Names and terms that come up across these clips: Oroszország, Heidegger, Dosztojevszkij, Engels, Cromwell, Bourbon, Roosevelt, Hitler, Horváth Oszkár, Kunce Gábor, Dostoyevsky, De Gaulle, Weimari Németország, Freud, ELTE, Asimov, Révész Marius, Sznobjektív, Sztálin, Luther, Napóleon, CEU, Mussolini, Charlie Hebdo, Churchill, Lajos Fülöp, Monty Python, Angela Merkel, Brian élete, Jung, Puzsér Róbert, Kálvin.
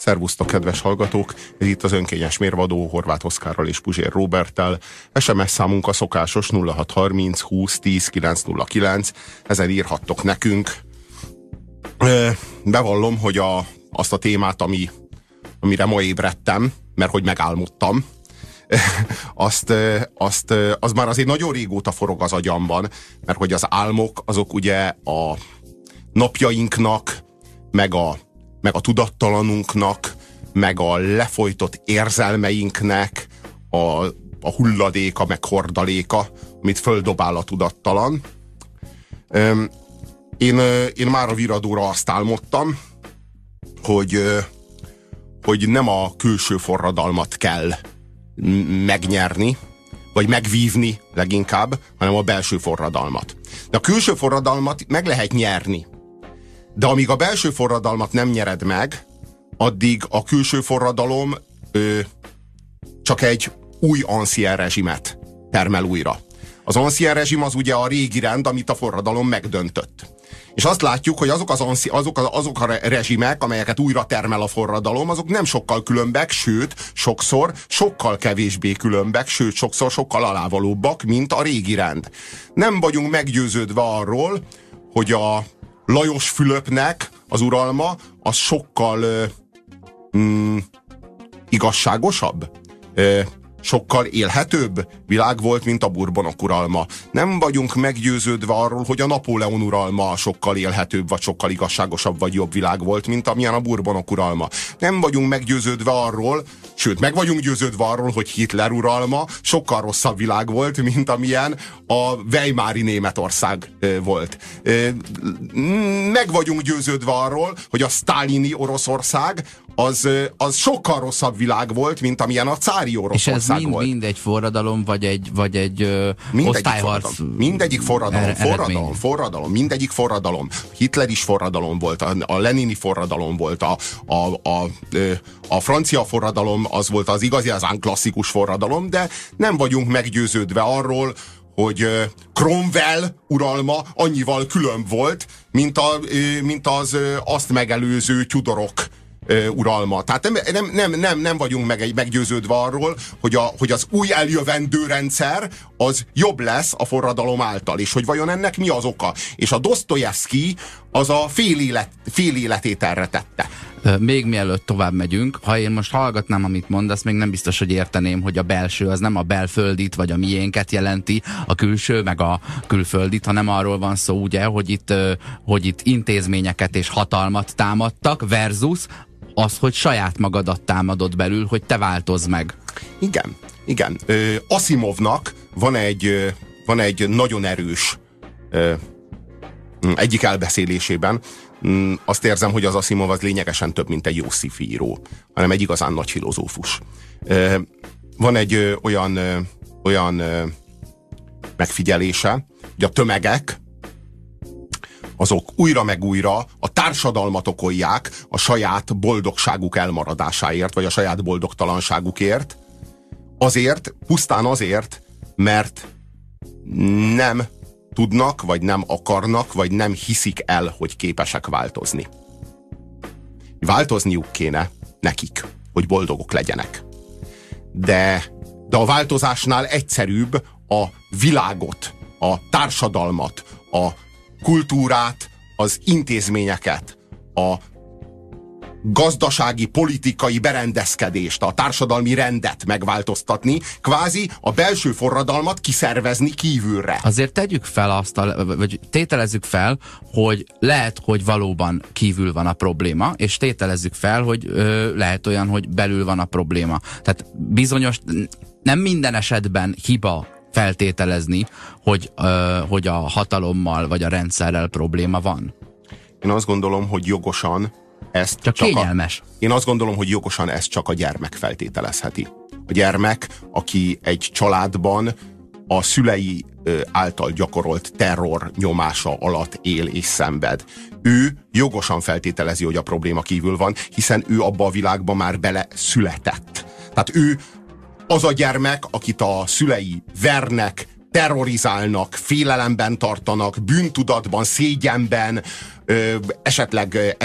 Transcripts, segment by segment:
Szervusztok, kedves hallgatók! Ez itt az Önkényes Mérvadó Horváth Oszkárral és Puzsér Róberttel. SMS számunk a szokásos 0630 20 10 909. Ezen írhattok nekünk. Bevallom, hogy azt a témát, amire ma ébredtem, mert hogy megálmodtam, az már azért nagyon régóta forog az agyamban, mert hogy az álmok azok ugye a napjainknak, meg a tudattalanunknak, meg a lefolytott érzelmeinknek a hulladéka, meg hordaléka, amit földobál a tudattalan. Én már a viradóra azt álmodtam, hogy nem a külső forradalmat kell megnyerni, vagy megvívni leginkább, hanem a belső forradalmat. De a külső forradalmat meg lehet nyerni. De amíg a belső forradalmat nem nyered meg, addig a külső forradalom csak egy új ancien rezsimet termel újra. Az ancien rezsim az ugye a régi rend, amit a forradalom megdöntött. És azt látjuk, hogy azok a rezsimek, amelyeket újra termel a forradalom, azok nem sokkal különbek, sőt, sokszor sokkal kevésbé különbek, sőt, sokszor sokkal alávalóbbak, mint a régi rend. Nem vagyunk meggyőződve arról, hogy a Lajos Fülöpnek az uralma az sokkal igazságosabb, sokkal élhetőbb világ volt, mint a Bourbonok uralma. Nem vagyunk meggyőződve arról, hogy a Napóleon uralma sokkal élhetőbb, vagy sokkal igazságosabb, vagy jobb világ volt, mint amilyen a Bourbonok uralma. Nem vagyunk meggyőződve arról, sőt, meg vagyunk győződve arról, hogy Hitler uralma sokkal rosszabb világ volt, mint amilyen a Weimari Németország volt. Meg vagyunk győződve arról, hogy a sztálini Oroszország az sokkal rosszabb világ volt, mint amilyen a cári Oroszország volt. És ez mind egy forradalom, vagy egy osztályharc. Mindegyik forradalom. Mindegyik forradalom. Hitler is forradalom volt, a lenini forradalom volt, a francia forradalom az volt az igazán klasszikus forradalom, de nem vagyunk meggyőződve arról, hogy Cromwell uralma annyival különb volt, mint az azt megelőző Tudorok uralma. Tehát nem vagyunk meggyőződve arról, hogy az új eljövendő rendszer az jobb lesz a forradalom által, és hogy vajon ennek mi az oka. És a Dostoyevsky az a fél életét erre tette. Még mielőtt tovább megyünk, ha én most hallgatnám, amit mondasz, még nem biztos, hogy érteném, hogy a belső az nem a belföldit, vagy a miénket jelenti, a külső, meg a külföldit, hanem arról van szó, ugye, hogy itt intézményeket és hatalmat támadtak, versus az, hogy saját magadat támadod belül, hogy te változz meg. Igen. Asimovnak van egy nagyon erős egyik elbeszélésében. Azt érzem, hogy az Asimov az lényegesen több, mint egy jó sci-fi író, hanem egy igazán nagy filozófus. Van egy olyan megfigyelése, hogy a tömegek azok újra meg újra a társadalmat okolják a saját boldogságuk elmaradásáért, vagy a saját boldogtalanságukért. Azért, pusztán azért, mert nem tudnak, vagy nem akarnak, vagy nem hiszik el, hogy képesek változni. Változniuk kéne nekik, hogy boldogok legyenek. De a változásnál egyszerűbb a világot, a társadalmat, a kultúrát, az intézményeket, a gazdasági, politikai berendezkedést, a társadalmi rendet megváltoztatni, kvázi a belső forradalmat kiszervezni kívülre. Azért tegyük fel vagy tételezzük fel, hogy lehet, hogy valóban kívül van a probléma, és tételezzük fel, hogy lehet olyan, hogy belül van a probléma. Tehát bizonyos, nem minden esetben hiba feltételezni, hogy a hatalommal vagy a rendszerrel probléma van. Én azt gondolom, hogy jogosan ezt csak kényelmes. Én azt gondolom, hogy jogosan ezt csak a gyermek feltételezheti. A gyermek, aki egy családban a szülei által gyakorolt terror nyomása alatt él és szenved. Ő jogosan feltételezi, hogy a probléma kívül van, hiszen ő abba a világba már bele született. Tehát ő az a gyermek, akit a szülei vernek, terrorizálnak, félelemben tartanak, bűntudatban, szégyenben, esetleg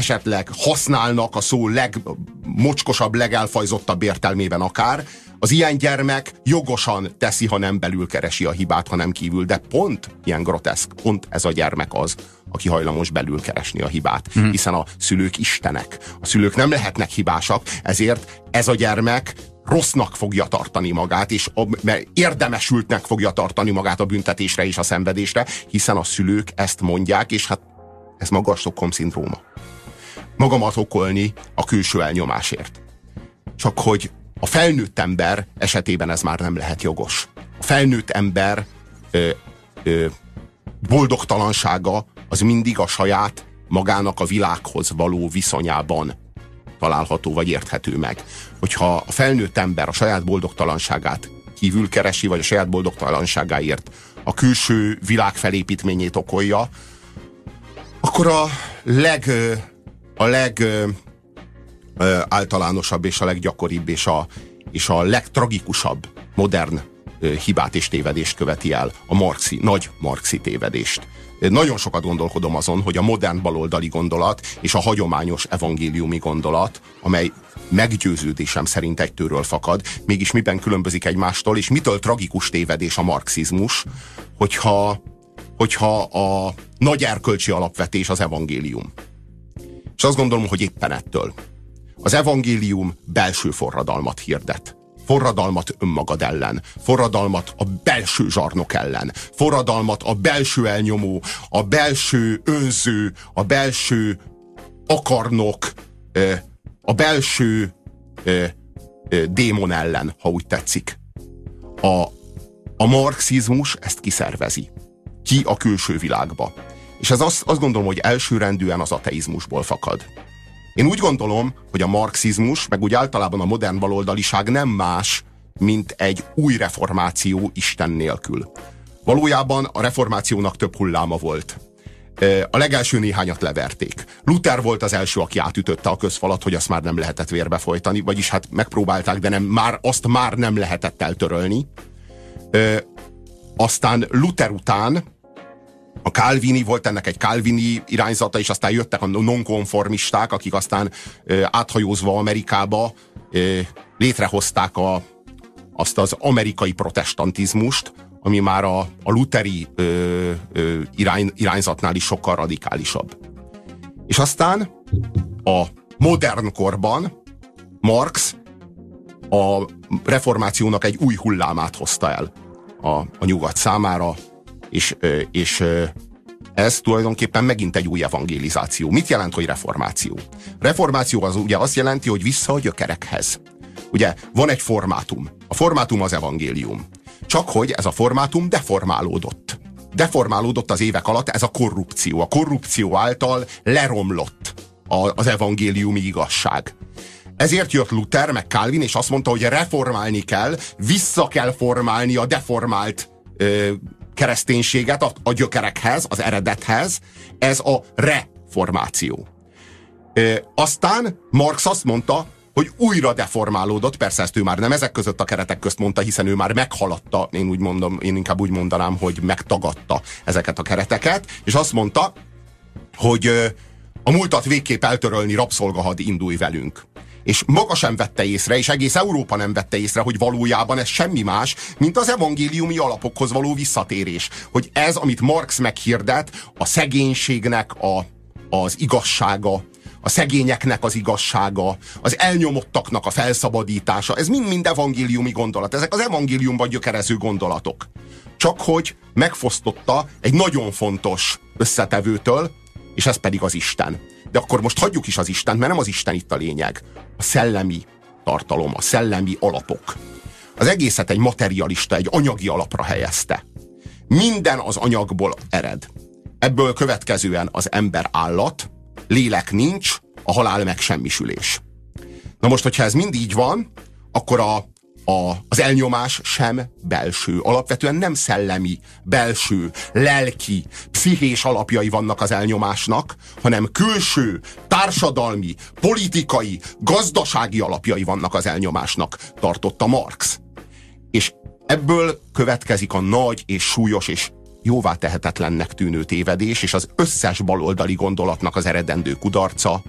használnak a szó legmocskosabb, legelfajzottabb értelmében akár, az ilyen gyermek jogosan teszi, ha nem belül keresi a hibát, hanem kívül, de pont ilyen groteszk, pont ez a gyermek az, aki hajlamos belül keresni a hibát. Mm. Hiszen a szülők istenek. A szülők nem lehetnek hibásak, ezért ez a gyermek rossznak fogja tartani magát, és mert érdemesültnek fogja tartani magát a büntetésre és a szenvedésre, hiszen a szülők ezt mondják, és hát ez maga a Stockholm-szindróma. Magamat okolni a külső elnyomásért. Csak hogy a felnőtt ember esetében ez már nem lehet jogos. A felnőtt ember boldogtalansága az mindig a saját magának a világhoz való viszonyában található vagy érthető meg. Hogyha a felnőtt ember a saját boldogtalanságát kívül keresi, vagy a saját boldogtalanságáért a külső világ felépítményét okolja, akkor a legáltalánosabb és a leggyakoribb és a legtragikusabb modern hibát és tévedést követi el, a nagy marxi tévedést. Nagyon sokat gondolkodom azon, hogy a modern baloldali gondolat és a hagyományos evangéliumi gondolat, amely meggyőződésem szerint egytőről fakad, mégis miben különbözik egymástól, és mitől tragikus tévedés a marxizmus, hogyha a nagy erkölcsi alapvetés az evangélium. És azt gondolom, hogy éppen ettől. Az evangélium belső forradalmat hirdet. Forradalmat önmagad ellen. Forradalmat a belső zsarnok ellen. Forradalmat a belső elnyomó, a belső önző, a belső akarnok, a belső démon ellen, ha úgy tetszik. A marxizmus ezt kiszervezi. Ki a külső világba. És ez azt gondolom, hogy elsőrendűen az ateizmusból fakad. Én úgy gondolom, hogy a marxizmus, meg úgy általában a modern baloldaliság nem más, mint egy új reformáció Isten nélkül. Valójában a reformációnak több hulláma volt. A legelső néhányat leverték. Luther volt az első, aki átütötte a közfalat, hogy azt már nem lehetett vérbe folytani, vagyis hát megpróbálták, de azt már nem lehetett eltörölni. Aztán Luther után a kálvini, volt ennek egy kálvini irányzata, és aztán jöttek a nonkonformisták, akik aztán áthajózva Amerikába létrehozták azt az amerikai protestantizmust, ami már a lutheri irányzatnál is sokkal radikálisabb. És aztán a modern korban Marx a reformációnak egy új hullámát hozta el a nyugat számára, és ez tulajdonképpen megint egy új evangelizáció. Mit jelent, hogy reformáció? Reformáció az ugye azt jelenti, hogy vissza a gyökerekhez. Ugye van egy formátum. A formátum az evangélium. Csak hogy ez a formátum deformálódott. Deformálódott az évek alatt, ez a korrupció. A korrupció által leromlott az evangéliumi igazság. Ezért jött Luther meg Calvin, és azt mondta, hogy reformálni kell, vissza kell formálni a deformált kereszténységet a gyökerekhez, az eredethez, ez a reformáció. Aztán Marx azt mondta, hogy újra deformálódott, persze ezt ő már nem ezek között a keretek közt mondta, hiszen ő már meghaladta, én inkább úgy mondanám, hogy megtagadta ezeket a kereteket, és azt mondta, hogy a múltat végképp eltörölni, rabszolgahad, indulj velünk. És maga sem vette észre, és egész Európa nem vette észre, hogy valójában ez semmi más, mint az evangéliumi alapokhoz való visszatérés. Hogy ez, amit Marx meghirdet, a szegénységnek az igazsága, a szegényeknek az igazsága, az elnyomottaknak a felszabadítása, ez mind-mind evangéliumi gondolat. Ezek az evangéliumban gyökerező gondolatok. Csak hogy megfosztotta egy nagyon fontos összetevőtől, és ez pedig az Isten. De akkor most hagyjuk is az Istent, mert nem az Isten itt a lényeg. A szellemi tartalom, a szellemi alapok. Az egészet egy materialista, egy anyagi alapra helyezte. Minden az anyagból ered. Ebből következően az ember állat, lélek nincs, a halál megsemmisülés. Na most, hogyha ez mind így van, akkor az elnyomás sem belső. Alapvetően nem szellemi, belső, lelki, pszichés alapjai vannak az elnyomásnak, hanem külső, társadalmi, politikai, gazdasági alapjai vannak az elnyomásnak, tartotta Marx. És ebből következik a nagy és súlyos és jóvá tehetetlennek tűnő tévedés, és az összes baloldali gondolatnak az eredendő kudarca,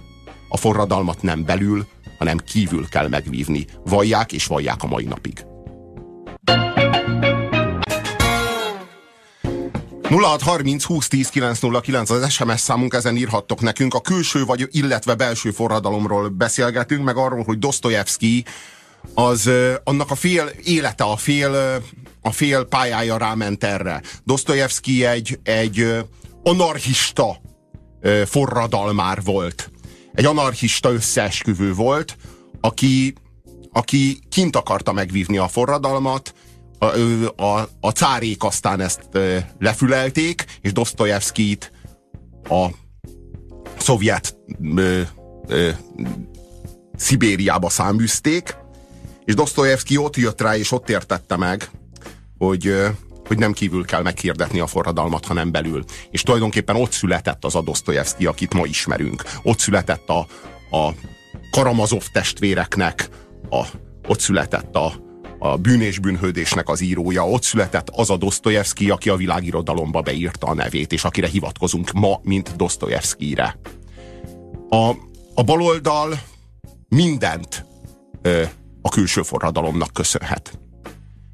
a forradalmat nem belül, hanem kívül kell megvívni. Vallják és vallják a mai napig. 0630 20 10 909 az SMS számunk, ezen írhattok nekünk. A külső vagy illetve belső forradalomról beszélgetünk, meg arról, hogy Dostoyevsky az annak a fél élete, a fél pályája ráment erre. Dostoyevsky egy anarchista forradalmár volt. Egy anarchista összeesküvő volt, aki kint akarta megvívni a forradalmat. A cárék aztán ezt lefülelték, és Dosztojevszkijt a szovjet Szibériába száműzték, és Dosztojevszkij ott jött rá, és ott értette meg, hogy nem kívül kell meghirdetni a forradalmat, hanem belül. És tulajdonképpen ott született az a Dosztojevszkij, akit ma ismerünk. Ott született a Karamazov testvéreknek, ott született a Bűn és bűnhődésnek az írója, ott született az a Dosztojevszkij, aki a világirodalomba beírta a nevét, és akire hivatkozunk ma, mint Dosztojevszkijre. A baloldal mindent a külső forradalomnak köszönhet.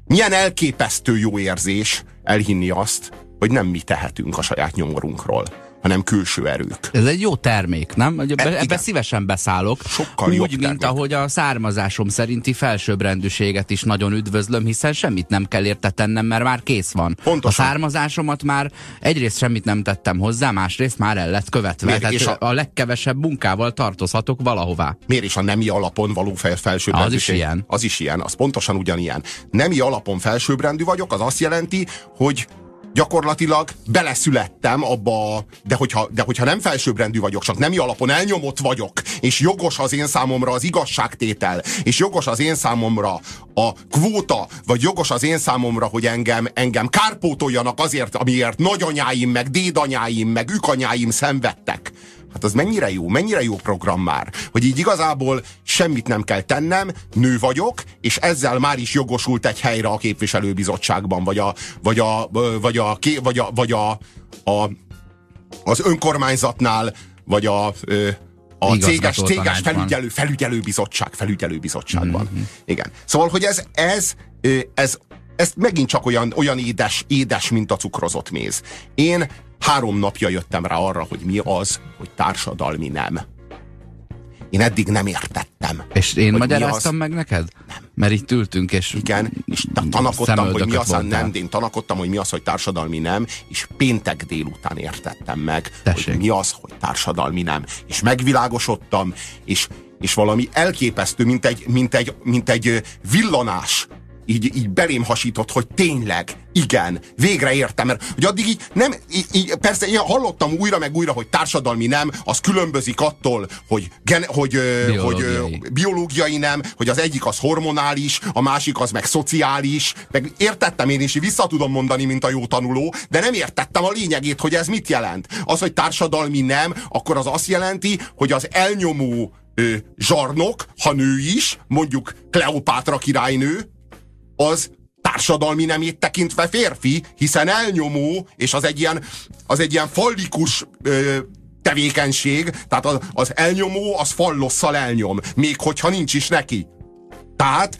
Milyen elképesztő jó érzés elhinni azt, hogy nem mi tehetünk a saját nyomorunkról, hanem külső erők. Ez egy jó termék, nem? Ebbe szívesen beszállok. Sokkal úgy, jobb termék. Mint ahogy a származásom szerinti felsőbbrendűséget is nagyon üdvözlöm, hiszen semmit nem kell érte tennem, mert már kész van. Pontosan. A származásomat már egyrészt semmit nem tettem hozzá, másrészt már el lett követve. Tehát és a legkevesebb munkával tartozhatok valahová. Miért is a nemi alapon való felsőbbrendűség? Az is ilyen. Az is ilyen, az pontosan ugyanilyen. Nemi alapon felsőbbrendű vagyok, az azt jelenti, hogy gyakorlatilag beleszülettem abba, de hogyha nem felsőbbrendű vagyok, csak nemi alapon elnyomott vagyok, és jogos az én számomra az igazságtétel, és jogos az én számomra a kvóta, vagy jogos az én számomra, hogy engem kárpótoljanak azért, amiért nagyanyáim, meg dédanyáim, meg ükanyáim szenvedtek. Hát az mennyire jó program már, hogy így igazából semmit nem kell tennem, nő vagyok, és ezzel már is jogosult egy helyre a képviselőbizottságban, vagy az önkormányzatnál, vagy a céges felügyelőbizottságban. Mm-hmm. Igen. Szóval, hogy ez megint csak olyan édes, mint a cukrozott méz. Én 3 napja jöttem rá arra, hogy mi az, hogy társadalmi nem. Én eddig nem értettem. És én magyaráztam meg neked? Nem. Mert itt ültünk, és igen, és tanakodtam, hogy mi az a nem, én tanakodtam, hogy mi az, hogy társadalmi nem, és péntek délután értettem meg, hogy mi az, hogy társadalmi nem. És megvilágosodtam, és valami elképesztő, mint egy villanás így belém hasított, hogy tényleg, igen, végre értem, mert hogy addig így persze én hallottam újra meg újra, hogy társadalmi nem, az különbözik attól, hogy biológiai nem, hogy az egyik az hormonális, a másik az meg szociális, meg értettem én is, vissza tudom mondani, mint a jó tanuló, de nem értettem a lényegét, hogy ez mit jelent. Az, hogy társadalmi nem, akkor az azt jelenti, hogy az elnyomó zsarnok, ha nő is, mondjuk Kleopátra királynő, az társadalmi nemét tekintve férfi, hiszen elnyomó, és az egy ilyen fallikus tevékenység, tehát az elnyomó, az fallosszal elnyom, még hogyha nincs is neki. Tehát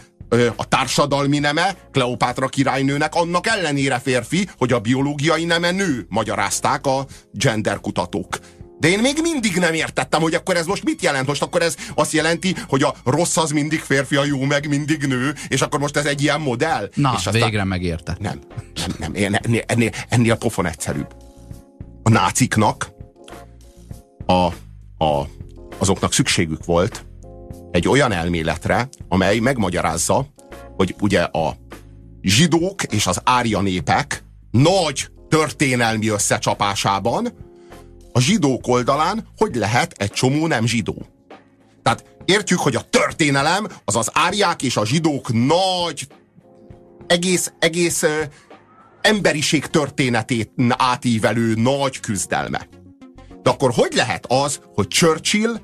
a társadalmi neme Kleopátra királynőnek annak ellenére férfi, hogy a biológiai neme nő, magyarázták a gender kutatók. De én még mindig nem értettem, hogy akkor ez most mit jelent. Most akkor ez azt jelenti, hogy a rossz az mindig férfi, a jó meg mindig nő, és akkor most ez egy ilyen modell. Na, és végre aztán megérte. Nem. Ennél pofon egyszerűbb. A náciknak azoknak szükségük volt egy olyan elméletre, amely megmagyarázza, hogy ugye a zsidók és az árja népek nagy történelmi összecsapásában a zsidók oldalán hogy lehet egy csomó nem zsidó. Tehát értjük, hogy a történelem az az árják és a zsidók nagy egész emberiség történetét átívelő nagy küzdelme. De akkor hogy lehet az, hogy Churchill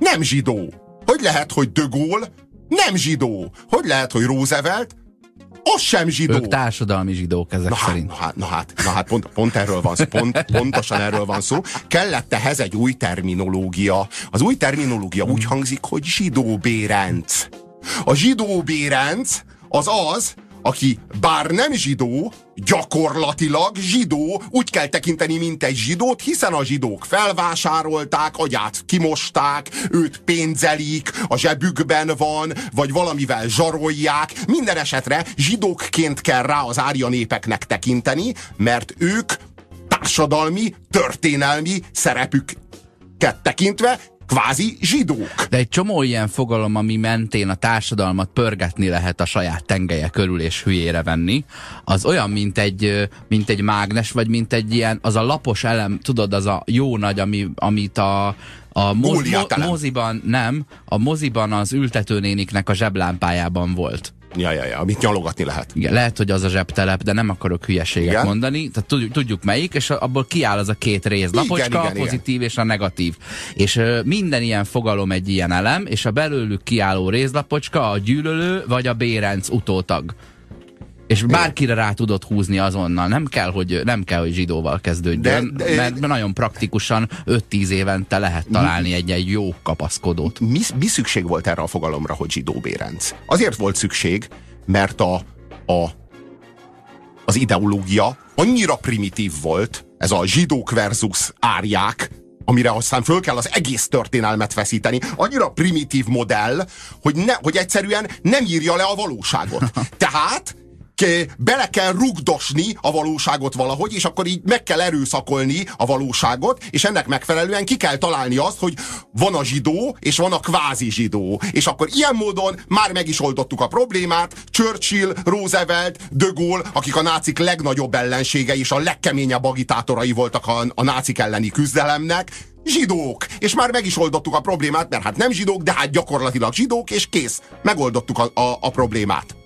nem zsidó? Hogy lehet, hogy De Gaulle nem zsidó? Hogy lehet, hogy Roosevelt az sem zsidó. Ők társadalmi zsidók ezek szerint. Na hát pont erről van szó. Pontosan erről van szó. Kellett ehhez egy új terminológia. Az új terminológia úgy hangzik, hogy zsidó bérenc. A zsidó bérenc az az, aki bár nem zsidó, gyakorlatilag zsidó, úgy kell tekinteni, mint egy zsidót, hiszen a zsidók felvásárolták, agyát kimosták, őt pénzelik, a zsebükben van, vagy valamivel zsarolják. Minden esetre zsidókként kell rá az árja népeknek tekinteni, mert ők társadalmi, történelmi szerepüket tekintve kvázi zsidók. De egy csomó ilyen fogalom, ami mentén a társadalmat pörgetni lehet a saját tengelye körül és hülyére venni, az olyan, mint egy mágnes, vagy mint egy ilyen, az a lapos elem, tudod, az a jó nagy, amit a moziban az ültetőnéniknek a zseblámpájában volt. Ja, amit nyalogatni lehet. Igen, lehet, hogy az a zsebtelep, de nem akarok hülyeséget mondani. Tehát tudjuk melyik, és abból kiáll az a két rész. Lapocska, a pozitív és a negatív. És minden ilyen fogalom egy ilyen elem, és a belőlük kiálló részlapocska a gyűlölő vagy a bérenc utótag. És bárkire rá tudod húzni azonnal. Nem kell, hogy zsidóval kezdődjön, mert nagyon praktikusan 5-10 évente lehet találni egy jó kapaszkodót. Mi szükség volt erre a fogalomra, hogy zsidóbérenc? Azért volt szükség, mert az ideológia annyira primitív volt, ez a zsidók versus árják, amire aztán föl kell az egész történelmet veszíteni. Annyira primitív modell, hogy egyszerűen nem írja le a valóságot. Tehát bele kell rugdosni a valóságot valahogy, és akkor így meg kell erőszakolni a valóságot, és ennek megfelelően ki kell találni azt, hogy van a zsidó, és van a kvázi zsidó. És akkor ilyen módon már meg is oldottuk a problémát. Churchill, Roosevelt, De Gaulle, akik a nácik legnagyobb ellenségei és a legkeményebb agitátorai voltak a nácik elleni küzdelemnek, zsidók. És már meg is oldottuk a problémát, mert hát nem zsidók, de hát gyakorlatilag zsidók, és kész. Megoldottuk a problémát.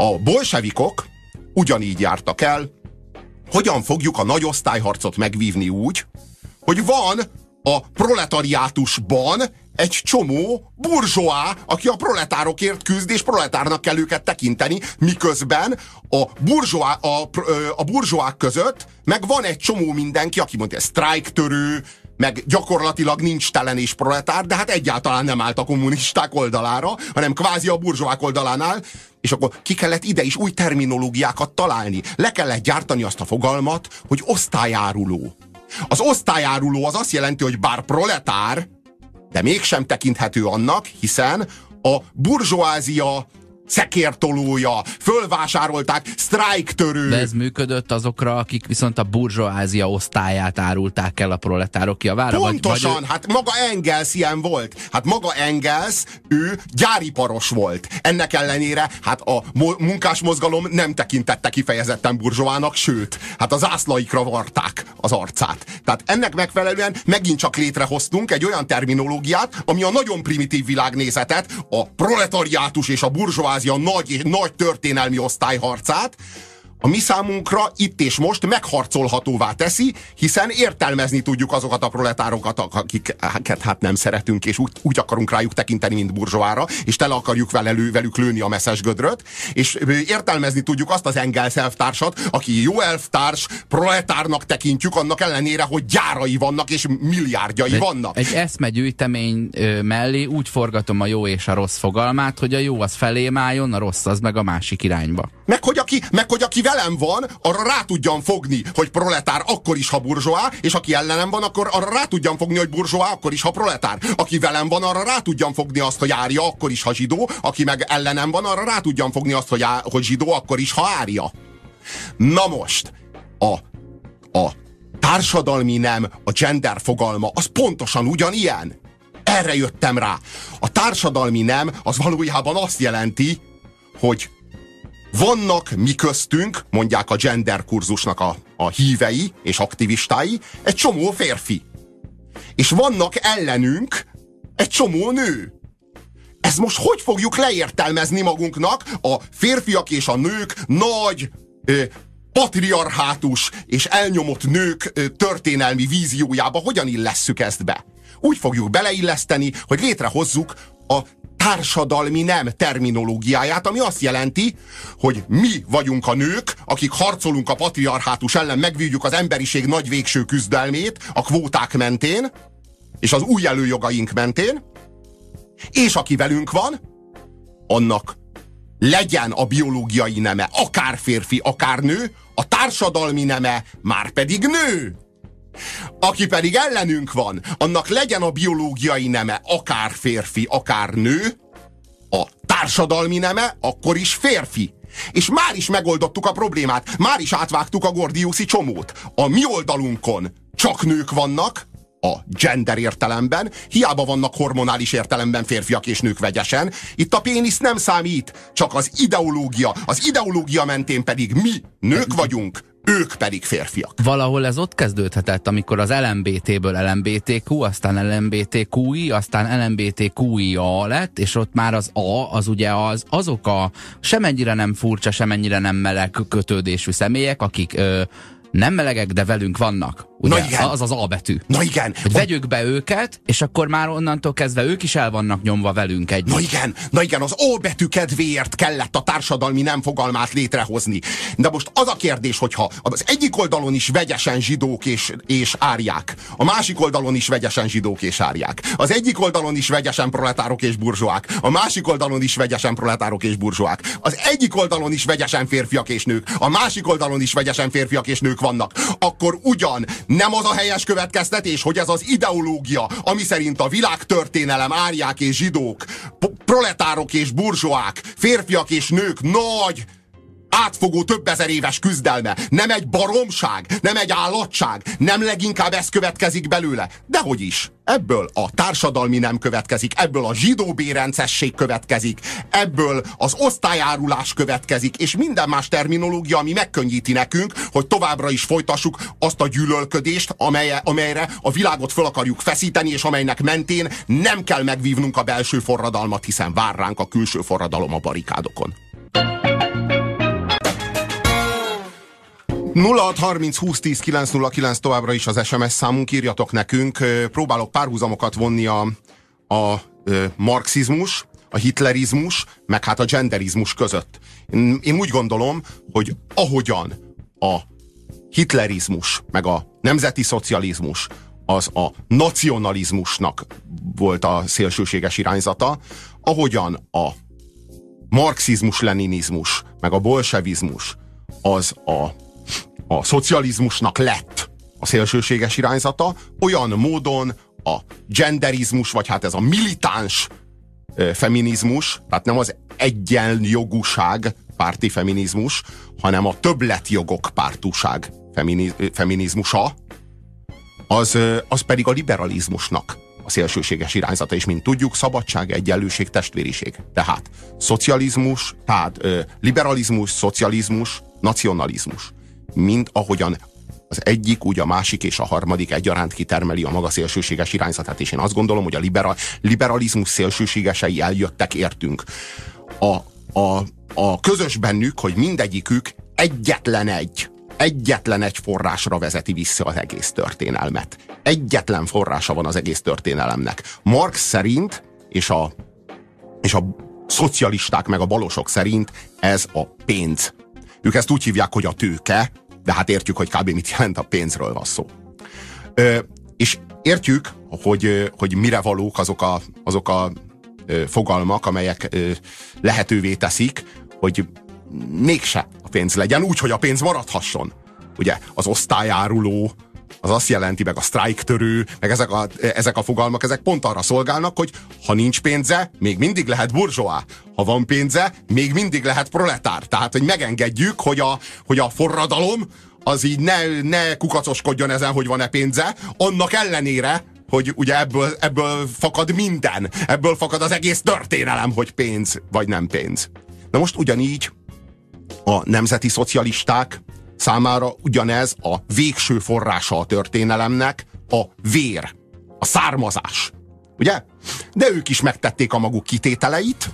A bolsevikok ugyanígy jártak el, hogyan fogjuk a nagy osztályharcot megvívni úgy, hogy van a proletariátusban egy csomó burzsóá, aki a proletárokért küzd, és proletárnak kell őket tekinteni, miközben a burzsóák között meg van egy csomó mindenki, aki mondja, sztrájktörő, meg gyakorlatilag nincs telen és proletár, de hát egyáltalán nem állt a kommunisták oldalára, hanem kvázi a burzsóák oldalánál, és akkor ki kellett ide is új terminológiákat találni. Le kellett gyártani azt a fogalmat, hogy osztályáruló. Az osztályáruló az azt jelenti, hogy bár proletár, de mégsem tekinthető annak, hiszen a burzsóázia szekértolója, fölvásárolták, sztrájktörő. De ez működött azokra, akik viszont a burzsóázia osztályát árulták el a proletárok javára? Pontosan, hát maga Engels ilyen volt. Hát maga Engels, ő gyáriparos volt. Ennek ellenére hát a munkásmozgalom nem tekintette kifejezetten burzsóának, sőt, hát az zászlaikra varták az arcát. Tehát ennek megfelelően megint csak létrehoztunk egy olyan terminológiát, ami a nagyon primitív világnézetet, a proletariátus és a burzsóázia a nagy történelmi osztályharcát, a mi számunkra itt és most megharcolhatóvá teszi, hiszen értelmezni tudjuk azokat a proletárokat, akiket hát nem szeretünk, és úgy akarunk rájuk tekinteni, mint burzsóára, és tele akarjuk velük lőni a messzes gödröt, és értelmezni tudjuk azt az Engels elvtársat, aki jó elvtárs, proletárnak tekintjük, annak ellenére, hogy gyárai vannak, és milliárdjai vannak. Egy eszmegyűjtemény mellé úgy forgatom a jó és a rossz fogalmát, hogy a jó az felém álljon, a rossz az meg a másik irányba. Meg hogy aki velem van, arra rá tudjam fogni, hogy proletár akkor is, ha burzsóá, és aki ellenem van, akkor arra rá tudjam fogni, hogy burzsóá, akkor is, ha proletár. Aki velem van, arra rá tudjam fogni azt, hogy árja, akkor is, ha zsidó. Aki meg ellenem van, arra rá tudjam fogni azt, hogy zsidó, akkor is, ha árja. Na most, a társadalmi nem, a gender fogalma, az pontosan ugyanilyen. Erre jöttem rá. A társadalmi nem, az valójában azt jelenti, hogy vannak mi köztünk, mondják a gender kurzusnak a hívei és aktivistái, egy csomó férfi. És vannak ellenünk egy csomó nő. Ezt most hogy fogjuk leértelmezni magunknak? A férfiak és a nők nagy patriarchátus és elnyomott nők történelmi víziójába hogyan illesszük ezt be? Úgy fogjuk beleilleszteni, hogy létrehozzuk a társadalmi nem terminológiáját, ami azt jelenti, hogy mi vagyunk a nők, akik harcolunk a patriarchátus ellen, megvívjuk az emberiség nagy végső küzdelmét a kvóták mentén, és az új előjogaink mentén, és aki velünk van, annak legyen a biológiai neme, akár férfi, akár nő, a társadalmi neme már pedig nő. Aki pedig ellenünk van, annak legyen a biológiai neme, akár férfi, akár nő, a társadalmi neme akkor is férfi. És már is megoldottuk a problémát, már is átvágtuk a gordiuszi csomót. A mi oldalunkon csak nők vannak, a gender értelemben, hiába vannak hormonális értelemben férfiak és nők vegyesen. Itt a pénisz nem számít, csak az ideológia mentén pedig mi nők vagyunk, ők pedig férfiak. Valahol ez ott kezdődhetett, amikor az LMBT-ből LMBTQ, aztán LMBTQI, aztán LMBTQIA lett, és ott már az A, az ugye az azok a semennyire nem furcsa, semennyire nem meleg kötődésű személyek, akik nem melegek, de velünk vannak. Ugye? Na igen. Az az A betű. Na igen. Hogy vegyük be őket, és akkor már onnantól kezdve ők is el vannak nyomva velünk együtt. Na igen, az A betű kedvéért kellett a társadalmi nem fogalmát létrehozni. De most az a kérdés, hogyha az egyik oldalon is vegyesen zsidók és árják, a másik oldalon is vegyesen zsidók és árják, az egyik oldalon is vegyesen proletárok és burzsóák, a másik oldalon is vegyesen proletárok és burzsóák, az egyik oldalon is vegyesen férfiak és nők, a másik oldalon is vegyesen férfiak és nők vannak, akkor ugyan nem az a helyes következtetés, hogy ez az ideológia, ami szerint a világtörténelem árják és zsidók, proletárok és burzsóák, férfiak és nők nagy, átfogó több ezer éves küzdelme, nem egy baromság, nem egy állatság, nem leginkább ez következik belőle. Dehogy is. Ebből a társadalmi nem következik, ebből a zsidó bérencesség következik, ebből az osztályárulás következik, és minden más terminológia, ami megkönnyíti nekünk, hogy továbbra is folytassuk azt a gyűlölködést, amelyre a világot föl akarjuk feszíteni, és amelynek mentén nem kell megvívnunk a belső forradalmat, hiszen vár ránk a külső forradalom a barikádokon. 0630 20 10 909 továbbra is az SMS számunk, írjatok nekünk. Próbálok párhuzamokat vonni a marxizmus, a hitlerizmus, meg hát a genderizmus között. Én úgy gondolom, hogy ahogyan a hitlerizmus, meg a nemzeti szocializmus, az a nacionalizmusnak volt a szélsőséges irányzata, ahogyan a marxizmus-leninizmus, meg a bolsevizmus az a szocializmusnak lett a szélsőséges irányzata, olyan módon a genderizmus, vagy hát ez a militáns feminizmus, tehát nem az egyenjogúság párti feminizmus, hanem a többletjogok pártúság feminizmusa, az pedig a liberalizmusnak a szélsőséges irányzata, és mint tudjuk, szabadság, egyenlőség, testvériség. Tehát szocializmus, tehát liberalizmus, szocializmus, nacionalizmus. Mind ahogyan az egyik, úgy a másik és a harmadik egyaránt kitermeli a maga szélsőséges irányzatát, és én azt gondolom, hogy a liberalizmus szélsőségesei eljöttek értünk. A közös bennük, hogy mindegyikük egyetlen egy forrásra vezeti vissza az egész történelmet. Egyetlen forrása van az egész történelemnek. Marx szerint, és a szocialisták meg a balosok szerint ez a pénz. Ők ezt úgy hívják, hogy a tőke, de hát értjük, hogy kb. Mit jelent, a pénzről van szó. És értjük, hogy mire valók azok a fogalmak, amelyek lehetővé teszik, hogy mégse a pénz legyen, úgy, hogy a pénz maradhasson. Ugye az osztályáruló, az azt jelenti, meg a sztrájktörő, meg ezek a fogalmak, ezek pont arra szolgálnak, hogy ha nincs pénze, még mindig lehet burzsóá. Ha van pénze, még mindig lehet proletár. Tehát, hogy megengedjük, hogy a forradalom az így ne kukacoskodjon ezen, hogy van-e pénze, annak ellenére, hogy ugye ebből fakad minden. Ebből fakad az egész történelem, hogy pénz vagy nem pénz. Na most ugyanígy a nemzeti szocialisták számára ugyanez a végső forrása a történelemnek, a vér, a származás. Ugye? De ők is megtették a maguk kitételeit.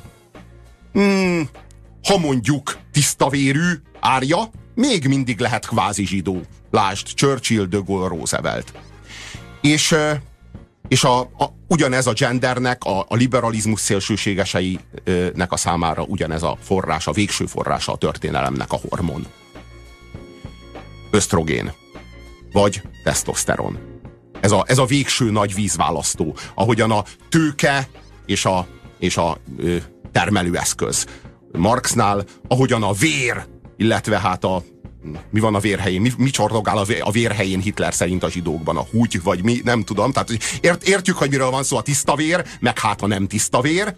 Ha mondjuk tisztavérű árja, még mindig lehet kvázi zsidó. Lásd, Churchill, De Gaulle, Roosevelt. És És ugyanez a gendernek, a liberalizmus szélsőségeseinek a számára ugyanez a forrása, végső forrása a történelemnek a hormon. Ösztrogén. Vagy tesztoszteron. Ez a végső nagy vízválasztó. Ahogyan a tőke és a termelőeszköz. Marxnál, ahogyan a vér, illetve hát a mi van a vérhelyén? Mi csordogál a vérhelyén Hitler szerint a zsidókban? A húgy, vagy mi? Nem tudom. Tehát értjük, hogy miről van szó, a tiszta vér, meg hát a nem tiszta vér.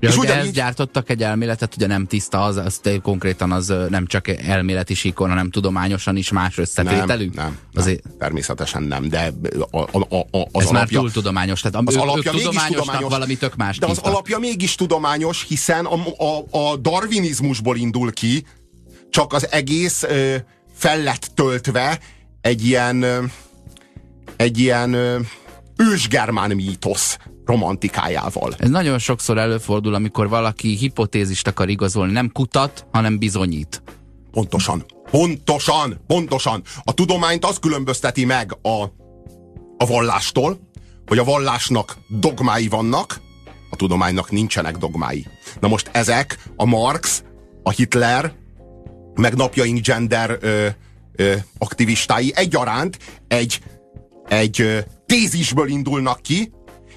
Ja, és ugyanígy gyártottak egy elméletet, ugye nem tiszta, az konkrétan az nem csak elméleti síkon, hanem tudományosan is más összetételű? Nem, természetesen nem, de az ez alapja... már túl tudományos, tehát az alapja tudományosnak valami tök más. De az alapja mégis tudományos, hiszen a darwinizmusból indul ki, csak az egész fel lett töltve egy ilyen ősgermán mítosz romantikájával. Ez nagyon sokszor előfordul, amikor valaki hipotézist akar igazolni, nem kutat, hanem bizonyít. Pontosan. A tudományt az különbözteti meg a vallástól, hogy a vallásnak dogmái vannak, a tudománynak nincsenek dogmái. Na most ezek a Marx, a Hitler, meg napjaink gender aktivistái egyaránt egy tézisből indulnak ki,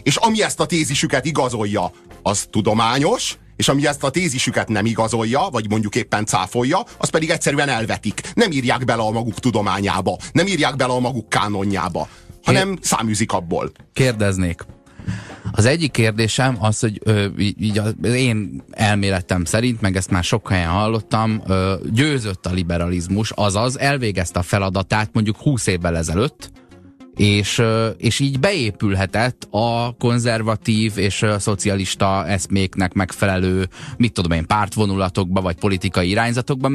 és ami ezt a tézisüket igazolja, az tudományos, és ami ezt a tézisüket nem igazolja, vagy mondjuk éppen cáfolja, az pedig egyszerűen elvetik. Nem írják bele a maguk tudományába, nem írják bele a maguk kánonjába, hanem száműzik abból. Kérdeznék. Az egyik kérdésem az, hogy így az én elméletem szerint, meg ezt már sok helyen hallottam, győzött a liberalizmus, azaz elvégezte a feladatát mondjuk 20 évvel ezelőtt, és így beépülhetett a konzervatív és szocialista eszméknek megfelelő, mit tudom én, pártvonulatokba, vagy politikai irányzatokba,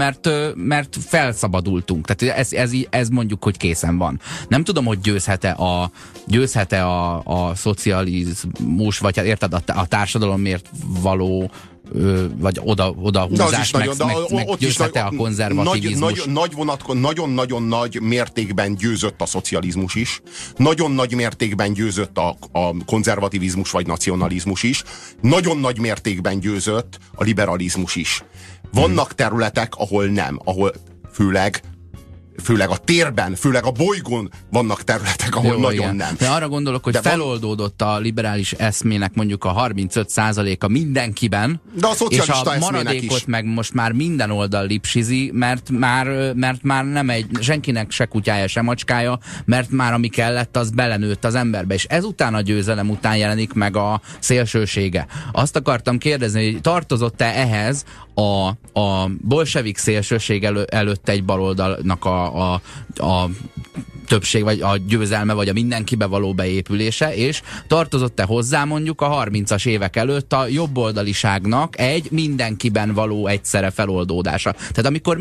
mert felszabadultunk. Tehát ez mondjuk, hogy készen van. Nem tudom, hogy győzhet-e a szocializmus, vagy érted, a társadalom miért való, vagy odahúzás, meggyőzhet-e a konzervativizmus? Nagyon-nagyon nagy mértékben győzött a szocializmus is, nagyon nagy mértékben győzött a konzervativizmus vagy nacionalizmus is, nagyon nagy mértékben győzött a liberalizmus is. Vannak területek, ahol nem, ahol főleg a térben, főleg a bolygón vannak területek, ahol nem. De arra gondolok, hogy feloldódott a liberális eszmének mondjuk a 35%-a mindenkiben, de a és a maradékot is. Meg most már minden oldal lipsizi, mert már nem egy senkinek se kutyája, se macskája, mert már ami kellett, az belenőtt az emberbe. És ezután a győzelem után jelenik meg a szélsősége. Azt akartam kérdezni, hogy tartozott-e ehhez a bolsevik szélsőség előtt egy baloldalnak a többség, vagy a győzelme, vagy a mindenkibe való beépülése, és tartozott-e hozzá mondjuk a 30-as évek előtt a jobboldaliságnak egy mindenkiben való egyszerre feloldódása. Tehát amikor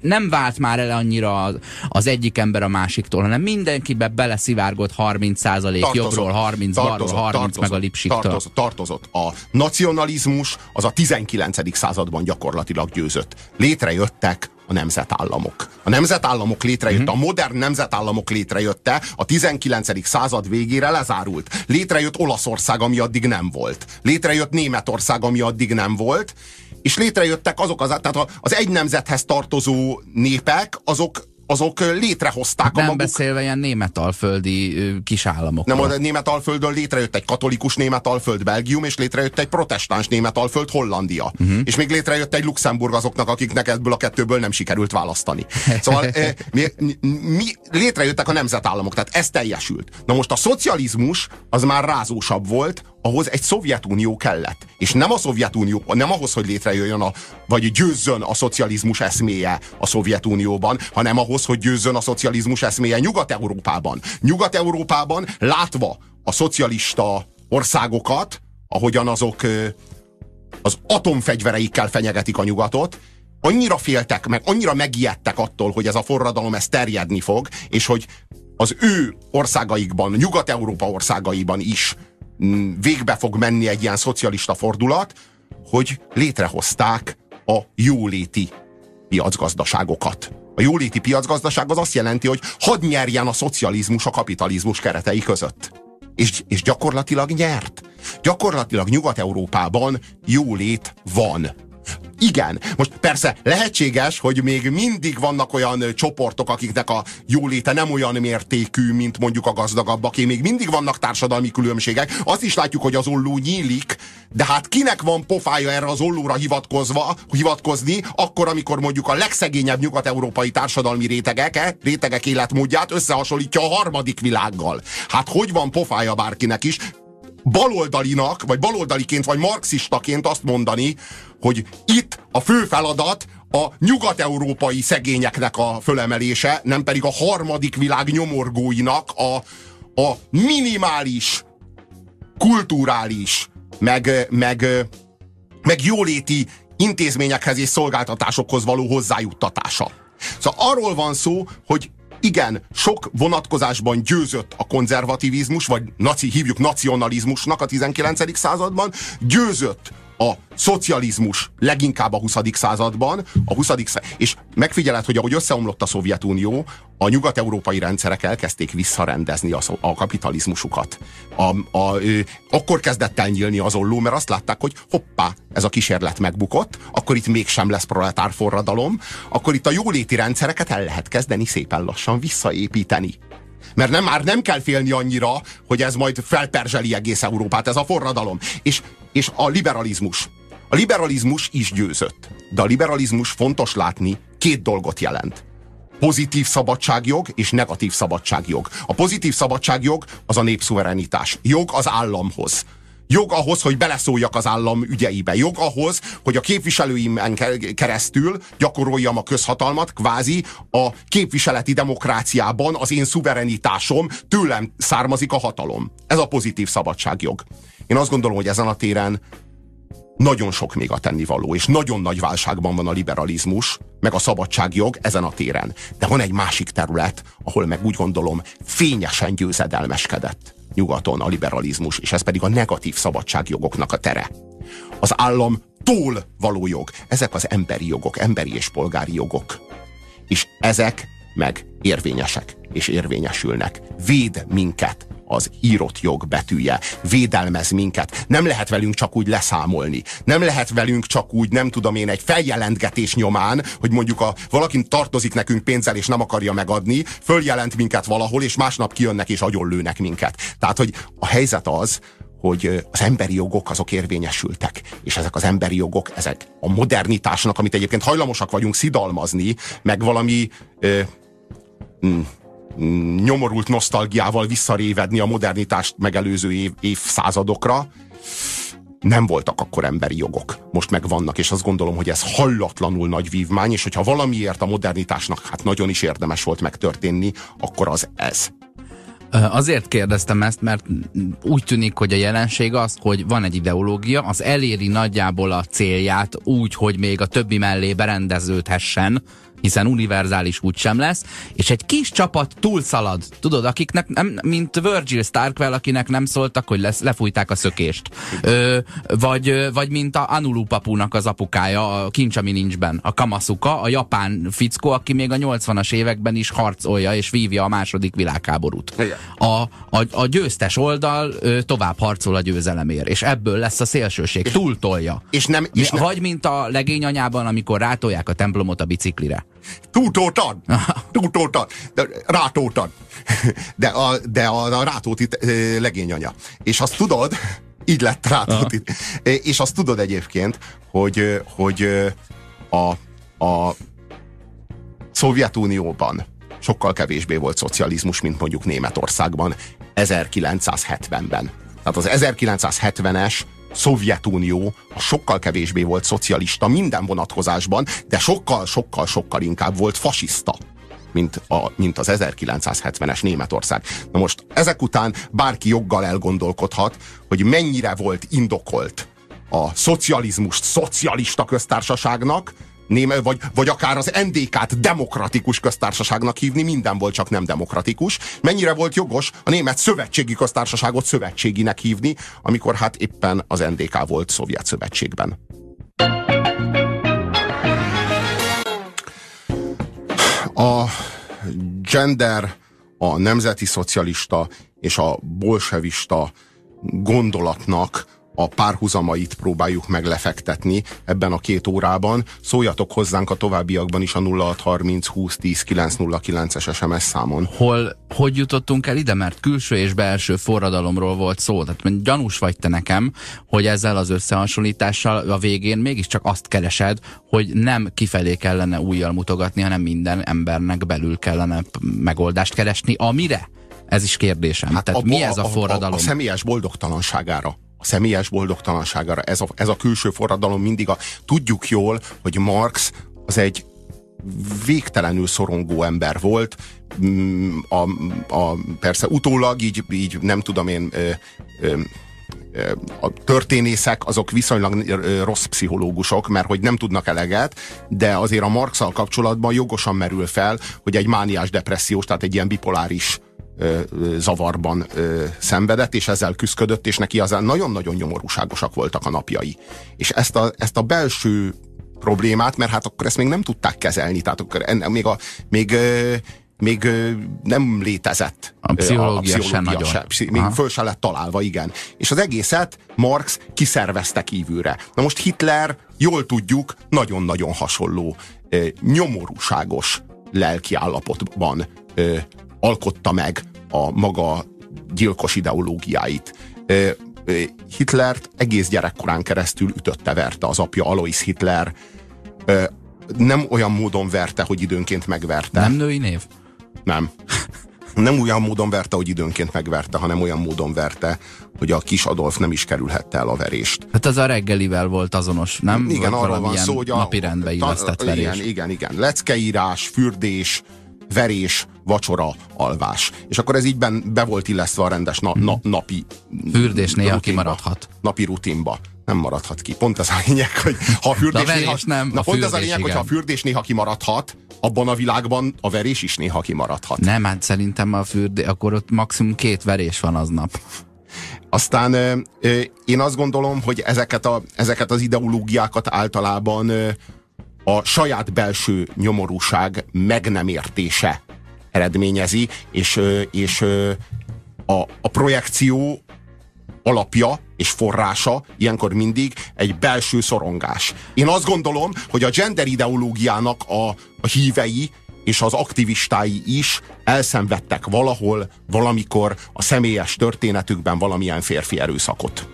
nem vált már el annyira az egyik ember a másiktól, hanem mindenkibe beleszivárgott 30% jobbról, 30 balról, 30 meg a lipsiktől. Tartozott. A nacionalizmus az a 19. században gyakorlatilag győzött. Létrejöttek a nemzetállamok. A nemzetállamok létrejött, a modern nemzetállamok létrejötte, a 19. század végére lezárult. Létrejött Olaszország, ami addig nem volt. Létrejött Németország, ami addig nem volt, és létrejöttek tehát az egy nemzethez tartozó népek, azok létrehozták nem a maguk... Nem beszélve ilyen németalföldi kisállamokkal. Nem, a németalföldön létrejött egy katolikus németalföld Belgium, és létrejött egy protestáns németalföld Hollandia. És még létrejött egy Luxemburg azoknak, akiknek ebből a kettőből nem sikerült választani. Szóval létrejöttek a nemzetállamok, tehát ez teljesült. Na most a szocializmus az már rázósabb volt, ahhoz egy Szovjetunió kellett. És nem a Szovjetunió, nem ahhoz, hogy létrejöjjön vagy győzzön a szocializmus eszméje a Szovjetunióban, hanem ahhoz, hogy győzzön a szocializmus eszméje Nyugat-Európában. Nyugat-Európában látva a szocialista országokat, ahogyan azok az atomfegyvereikkel fenyegetik a nyugatot, annyira féltek, meg annyira megijedtek attól, hogy ez a forradalom ez terjedni fog, és hogy az ő országaikban, Nyugat-Európa országaiban is végbe fog menni egy ilyen szocialista fordulat, hogy létrehozták a jóléti piacgazdaságokat. A jóléti piacgazdaság az azt jelenti, hogy hadd nyerjen a szocializmus a kapitalizmus keretei között. és gyakorlatilag nyert. Gyakorlatilag Nyugat-Európában jólét van. Igen, most persze lehetséges, hogy még mindig vannak olyan csoportok, akiknek a jóléte nem olyan mértékű, mint mondjuk a gazdagabbaké, még mindig vannak társadalmi különbségek, azt is látjuk, hogy az olló nyílik, de hát kinek van pofája erre az ollóra hivatkozni, akkor, amikor mondjuk a legszegényebb nyugat-európai társadalmi rétegek életmódját összehasonlítja a harmadik világgal. Hát hogy van pofája bárkinek is, baloldalinak, vagy baloldaliként, vagy marxistaként azt mondani, hogy itt a fő feladat a nyugat-európai szegényeknek a fölemelése, nem pedig a harmadik világ nyomorgóinak a minimális, kulturális, meg jóléti intézményekhez és szolgáltatásokhoz való hozzájuttatása. Szóval arról van szó, hogy igen, sok vonatkozásban győzött a konzervativizmus, vagy hívjuk nacionalizmusnak a 19. században, győzött a szocializmus leginkább a 20. században, és megfigyeled, hogy ahogy összeomlott a Szovjetunió, a nyugat-európai rendszerek elkezdték visszarendezni a kapitalizmusukat. Akkor kezdett el nyílni az olló, mert azt látták, hogy hoppá, ez a kísérlet megbukott, akkor itt mégsem lesz proletár forradalom, akkor itt a jóléti rendszereket el lehet kezdeni szépen lassan visszaépíteni. Mert már nem kell félni annyira, hogy ez majd felperzseli egész Európát, ez a forradalom. És a liberalizmus. A liberalizmus is győzött. De a liberalizmus, fontos látni, két dolgot jelent. Pozitív szabadságjog és negatív szabadságjog. A pozitív szabadságjog az a népszuverenitás. Jog az államhoz. Jog ahhoz, hogy beleszóljak az állam ügyeibe. Jog ahhoz, hogy a képviselőimen keresztül gyakoroljam a közhatalmat, kvázi a képviseleti demokráciában az én szuverenitásom, tőlem származik a hatalom. Ez a pozitív szabadságjog. Én azt gondolom, hogy ezen a téren nagyon sok még a tennivaló, és nagyon nagy válságban van a liberalizmus, meg a szabadságjog ezen a téren. De van egy másik terület, ahol meg úgy gondolom fényesen győzedelmeskedett nyugaton a liberalizmus, és ez pedig a negatív szabadságjogoknak a tere. Az államtól való jog. Ezek az emberi jogok, emberi és polgári jogok. És ezek meg érvényesek, és érvényesülnek. Véd minket az írott jog betűje. Védelmez minket. Nem lehet velünk csak úgy leszámolni. Nem lehet velünk csak úgy, nem tudom én, egy feljelentgetés nyomán, hogy mondjuk valaki tartozik nekünk pénzzel és nem akarja megadni, följelent minket valahol, és másnap kijönnek és agyonlőnek minket. Tehát, hogy a helyzet az, hogy az emberi jogok azok érvényesültek. És ezek az emberi jogok, ezek a modernitásnak, amit egyébként hajlamosak vagyunk szidalmazni, meg valami nyomorult nosztalgiával visszarévedni a modernitást megelőző évszázadokra, nem voltak akkor emberi jogok. Most meg vannak, és azt gondolom, hogy ez hallatlanul nagy vívmány, és hogyha valamiért a modernitásnak hát nagyon is érdemes volt megtörténni, akkor az ez. Azért kérdeztem ezt, mert úgy tűnik, hogy a jelenség az, hogy van egy ideológia, az eléri nagyjából a célját úgy, hogy még a többi mellé berendeződhessen, hiszen univerzális úgysem lesz, és egy kis csapat túlszalad, tudod, akiknek nem, mint Virgil Starkvel, akinek nem szóltak, hogy lefújták a szökést. Vagy mint a Anulu papúnak az apukája, a kincs, ami nincs benn, a Kamasuka, a japán fickó, aki még a 80-as években is harcolja és vívja a második világháborút. A győztes oldal tovább harcol a győzelemért, és ebből lesz a szélsőség, túltolja. Vagy mint a legény anyában, amikor rátolják a templomot a biciklire. Túltoltad, rátoltad. De a Rátóti legényanya. És azt tudod, így lett Rátóti. És azt tudod egyébként, hogy a Szovjetunióban sokkal kevésbé volt szocializmus, mint mondjuk Németországban 1970-ben. Tehát az 1970-es Szovjetunió sokkal kevésbé volt szocialista minden vonatkozásban, de sokkal inkább volt fasiszta, mint az 1970-es Németország. Na most ezek után bárki joggal elgondolkodhat, hogy mennyire volt indokolt a szocializmust szocialista köztársaságnak, vagy akár az NDK-t demokratikus köztársaságnak hívni, minden volt, csak nem demokratikus. Mennyire volt jogos a német szövetségi köztársaságot szövetséginek hívni, amikor hát éppen az NDK volt szovjet szövetségben. A gender, a nemzeti szocialista és a bolsevista gondolatnak a párhuzamait próbáljuk meg lefektetni ebben a két órában. Szóljatok hozzánk a továbbiakban is a 0630 20 10 909-es SMS számon. Hogy jutottunk el ide? Mert külső és belső forradalomról volt szó. Tehát gyanús vagy te nekem, hogy ezzel az összehasonlítással a végén mégiscsak azt keresed, hogy nem kifelé kellene újjal mutogatni, hanem minden embernek belül kellene megoldást keresni. Amire? Ez is kérdésem. Hát tehát mi ez a forradalom? A személyes boldogtalanságára. A személyes boldogtalanságára. Ez a külső forradalom mindig a... Tudjuk jól, hogy Marx az egy végtelenül szorongó ember volt. Persze utólag, így nem tudom én... A történészek azok viszonylag rossz pszichológusok, mert hogy nem tudnak eleget, de azért a Marxal kapcsolatban jogosan merül fel, hogy egy mániás depressziós, tehát egy ilyen bipoláris zavarban szenvedett, és ezzel küszködött, és neki aztán nagyon-nagyon nyomorúságosak voltak a napjai. És ezt a belső problémát, mert hát akkor ezt még nem tudták kezelni, tehát akkor még nem létezett a pszichológia sem. Még föl se lett találva, igen. És az egészet Marx kiszervezte kívülre. Na most Hitler, jól tudjuk, nagyon-nagyon hasonló, nyomorúságos lelkiállapotban alkotta meg a maga gyilkos ideológiáit. Hitlert egész gyerekkorán keresztül ütötte-verte az apja, Alois Hitler. Nem olyan módon verte, hogy időnként megverte. Nem női név? Nem. Nem olyan módon verte, hogy időnként megverte, hanem olyan módon verte, hogy a kis Adolf nem is kerülhette el a verést. Hát ez a reggelivel volt azonos, nem? Igen, arról van szó, hogy a napirendbe illesztett verés. Igen. Leckeírás, fürdés, verés, vacsora, alvás. És akkor ez így be volt illesztve a rendes napi fürdés néha kimaradhat. Napi rutinba. Nem maradhat ki. Pont ez a lényeg, hogy ha a fürdés néha kimaradhat, abban a világban a verés is néha kimaradhat. Nem, hát szerintem akkor ott maximum 2 verés van aznap. Aztán én azt gondolom, hogy ezeket az ideológiákat általában a saját belső nyomorúság meg nem értése eredményezi, és a projekció alapja és forrása ilyenkor mindig egy belső szorongás. Én azt gondolom, hogy a gender ideológiának a hívei és az aktivistái is elszenvedtek valahol, valamikor a személyes történetükben valamilyen férfi erőszakot.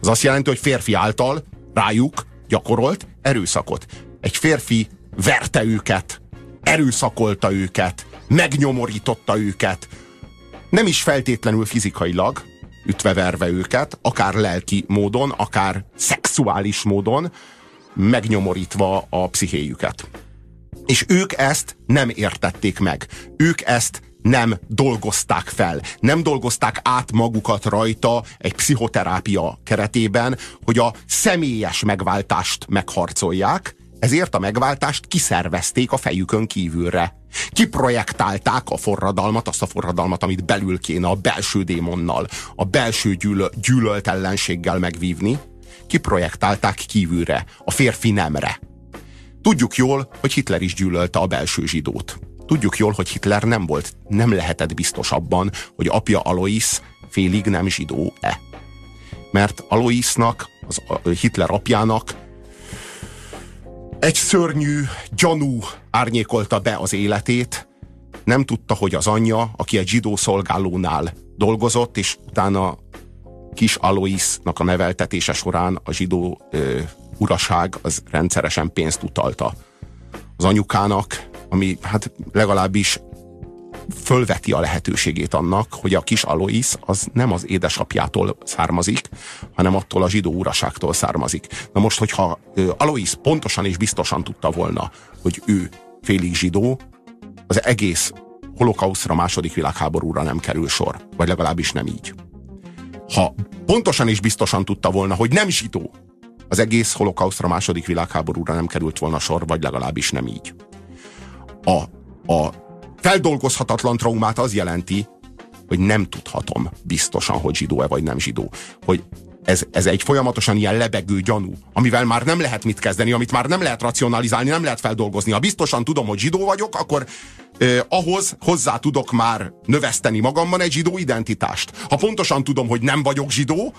Az azt jelenti, hogy férfi által rájuk gyakorolt erőszakot. Egy férfi verte őket, erőszakolta őket, megnyomorította őket. Nem is feltétlenül fizikailag ütve-verve őket, akár lelki módon, akár szexuális módon, megnyomorítva a pszichéjüket. És ők ezt nem értették meg. Ők ezt nem dolgozták fel. Nem dolgozták át magukat rajta egy pszichoterápia keretében, hogy a személyes megváltást megharcolják, ezért a megváltást kiszervezték a fejükön kívülre. Kiprojektálták a forradalmat, azt a forradalmat, amit belül kéne a belső démonnal, a belső gyűlölt ellenséggel megvívni. Kiprojektálták kívülre, a férfi nemre. Tudjuk jól, hogy Hitler is gyűlölte a belső zsidót. Tudjuk jól, hogy Hitler nem lehetett biztos abban, hogy apja Alois félig nem zsidó-e. Mert Aloisnak, Hitler apjának egy szörnyű gyanú árnyékolta be az életét. Nem tudta, hogy az anyja, aki egy zsidó szolgálónál dolgozott, és utána kis Aloisnak a neveltetése során a zsidó uraság az rendszeresen pénzt utalta az anyukának, ami hát legalábbis fölveti a lehetőségét annak, hogy a kis Alois az nem az édesapjától származik, hanem attól a zsidó uraságtól származik. Na most, hogyha Alois pontosan és biztosan tudta volna, hogy ő félig zsidó, az egész holokauszra, második világháborúra nem kerül sor. Vagy legalábbis nem így. Ha pontosan és biztosan tudta volna, hogy nem zsidó, az egész holokauszra, második világháborúra nem került volna sor, vagy legalábbis nem így. A feldolgozhatatlan traumát az jelenti, hogy nem tudhatom biztosan, hogy zsidó-e vagy nem zsidó. Hogy ez egy folyamatosan ilyen lebegő gyanú, amivel már nem lehet mit kezdeni, amit már nem lehet racionalizálni, nem lehet feldolgozni. Ha biztosan tudom, hogy zsidó vagyok, akkor ahhoz hozzá tudok már növeszteni magamban egy zsidó identitást. Ha pontosan tudom, hogy nem vagyok zsidó,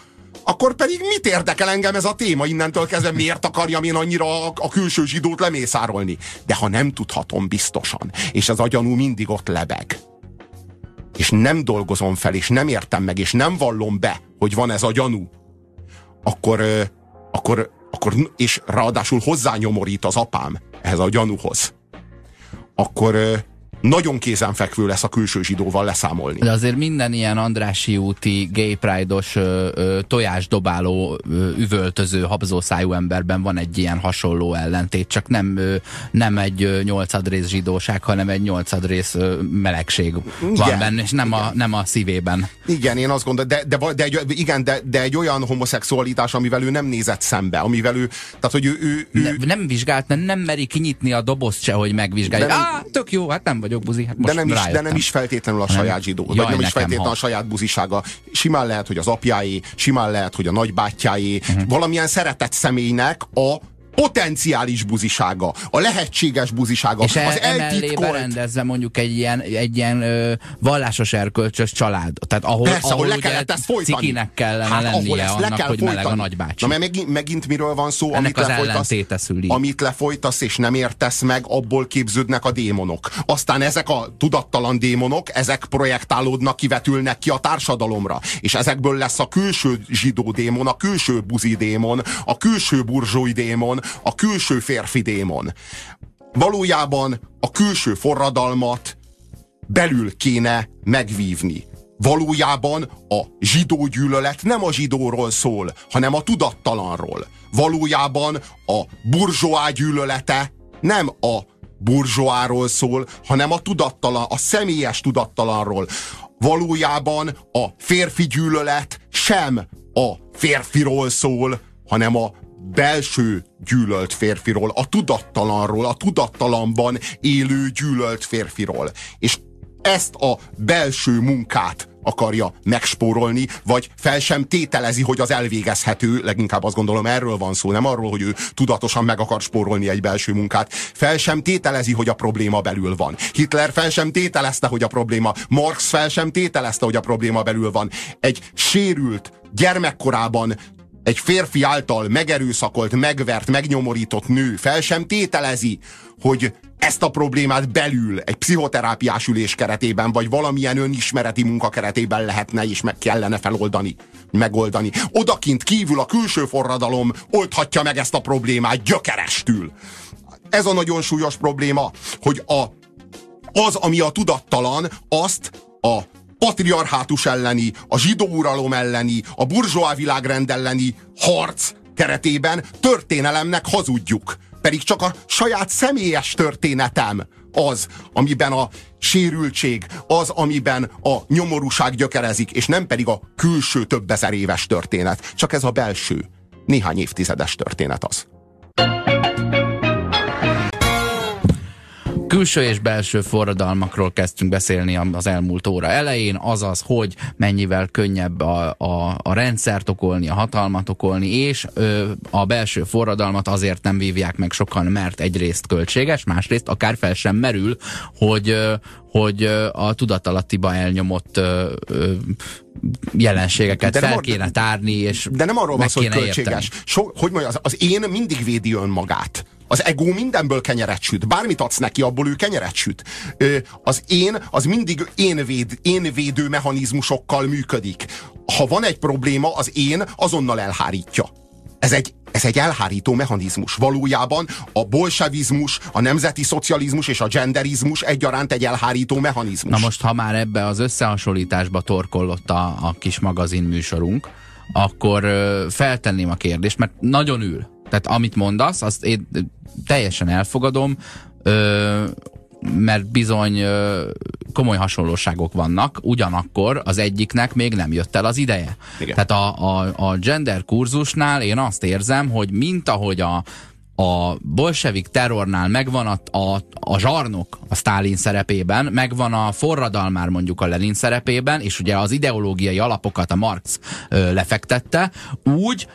akkor pedig mit érdekel engem ez a téma innentől kezdve? Miért akarjam én annyira a külső zsidót lemészárolni? De ha nem tudhatom biztosan, és az agyanú mindig ott lebeg, és nem dolgozom fel, és nem értem meg, és nem vallom be, hogy van ez a gyanú, akkor és ráadásul hozzányomorít az apám ehhez a gyanúhoz, akkor nagyon kézenfekvő lesz a külső zsidóval leszámolni. De azért minden ilyen Andrássy úti, gay pride-os, tojásdobáló, üvöltöző, habzószájú emberben van egy ilyen hasonló ellentét, csak nem egy 8. rész zsidóság, hanem egy 8. rész melegség van benne, és nem a szívében. Igen, én azt gondolom, de egy olyan homoszexualitás, amivel ő nem nézett szembe, amivel ő, tehát, hogy ő... Nem vizsgált, nem meri kinyitni a dobozt se, hogy megvizsgálja. Tök jó, hát nem vagyok buzi, hát most de nem is feltétlenül a saját zsidó, vagy nem is feltétlenül a saját buzisága. Simán lehet, hogy az apjáé, simán lehet, hogy a nagybátyjáé, valamilyen szeretett személynek a potenciális buzisága, a lehetséges buzisága. És emellé berendezve mondjuk egy ilyen vallásos erkölcsös család. Tehát ahol le kellett ezt folytani. Cikinek kellene lennie annak, hogy meleg a nagybácsi. Na, mert megint miről van szó, amit lefolytasz és nem értesz meg, abból képződnek a démonok. Aztán ezek a tudattalan démonok, ezek projektálódnak, kivetülnek ki a társadalomra. És ezekből lesz a külső zsidó démon, a külső buzi démon, a külső burzsói démon, a külső férfi démon. Valójában a külső forradalmat belül kéne megvívni. Valójában a zsidó gyűlölet nem a zsidóról szól, hanem a tudattalanról. Valójában a burzsóá gyűlölete nem a burzsóáról szól, hanem a tudattalan, a személyes tudattalanról. Valójában a férfi gyűlölet sem a férfiról szól, hanem a belső gyűlölt férfiról, a tudattalanról, a tudattalanban élő gyűlölt férfiról. És ezt a belső munkát akarja megspórolni, vagy fel sem tételezi, hogy az elvégezhető, leginkább azt gondolom erről van szó, nem arról, hogy ő tudatosan meg akar spórolni egy belső munkát. Fel sem tételezi, hogy a probléma belül van. Hitler fel sem tételezte, hogy a probléma. Marx fel sem tételezte, hogy a probléma belül van. Egy sérült, gyermekkorában egy férfi által megerőszakolt, megvert, megnyomorított nő fel sem tételezi, hogy ezt a problémát belül, egy pszichoterápiás ülés keretében, vagy valamilyen önismereti munka keretében lehetne és meg kellene feloldani, megoldani. Odakint kívül a külső forradalom oldhatja meg ezt a problémát gyökerestül. Ez a nagyon súlyos probléma, hogy az, ami a tudattalan, azt a patriarhátus elleni, a zsidó uralom elleni, a burzsóá világrend elleni harc keretében történelemnek hazudjuk. Pedig csak a saját személyes történetem az, amiben a sérültség, az, amiben a nyomorúság gyökerezik, és nem pedig a külső több ezer éves történet. Csak ez a belső, néhány évtizedes történet az. Külső és belső forradalmakról kezdtünk beszélni az elmúlt óra elején, azaz, hogy mennyivel könnyebb a rendszert okolni, a hatalmat okolni, és a belső forradalmat azért nem vívják meg sokan, mert egyrészt költséges, másrészt akár fel sem merül, hogy a tudatalattiba elnyomott jelenségeket fel kéne tárni, és de nem arról van szó, hogy költséges. Hogy mondja, az én mindig védi önmagát. Az ego mindenből kenyeret süt. Bármit adsz neki, abból ő kenyeret süt. Az én, az mindig énvédő mechanizmusokkal működik. Ha van egy probléma, az én azonnal elhárítja. Ez egy elhárító mechanizmus. Valójában a bolsevizmus, a nemzeti szocializmus és a genderizmus egyaránt egy elhárító mechanizmus. Na most, ha már ebbe az összehasonlításba torkollott a kis magazin műsorunk, akkor feltenném a kérdést, mert nagyon ül. Tehát amit mondasz, azt én teljesen elfogadom, mert bizony komoly hasonlóságok vannak, ugyanakkor az egyiknek még nem jött el az ideje. Igen. Tehát a gender kurzusnál én azt érzem, hogy mint ahogy a bolsevik terrornál megvan a zsarnok a Sztálin szerepében, megvan a forradalmár mondjuk a Lenin szerepében, és ugye az ideológiai alapokat a Marx lefektette, úgy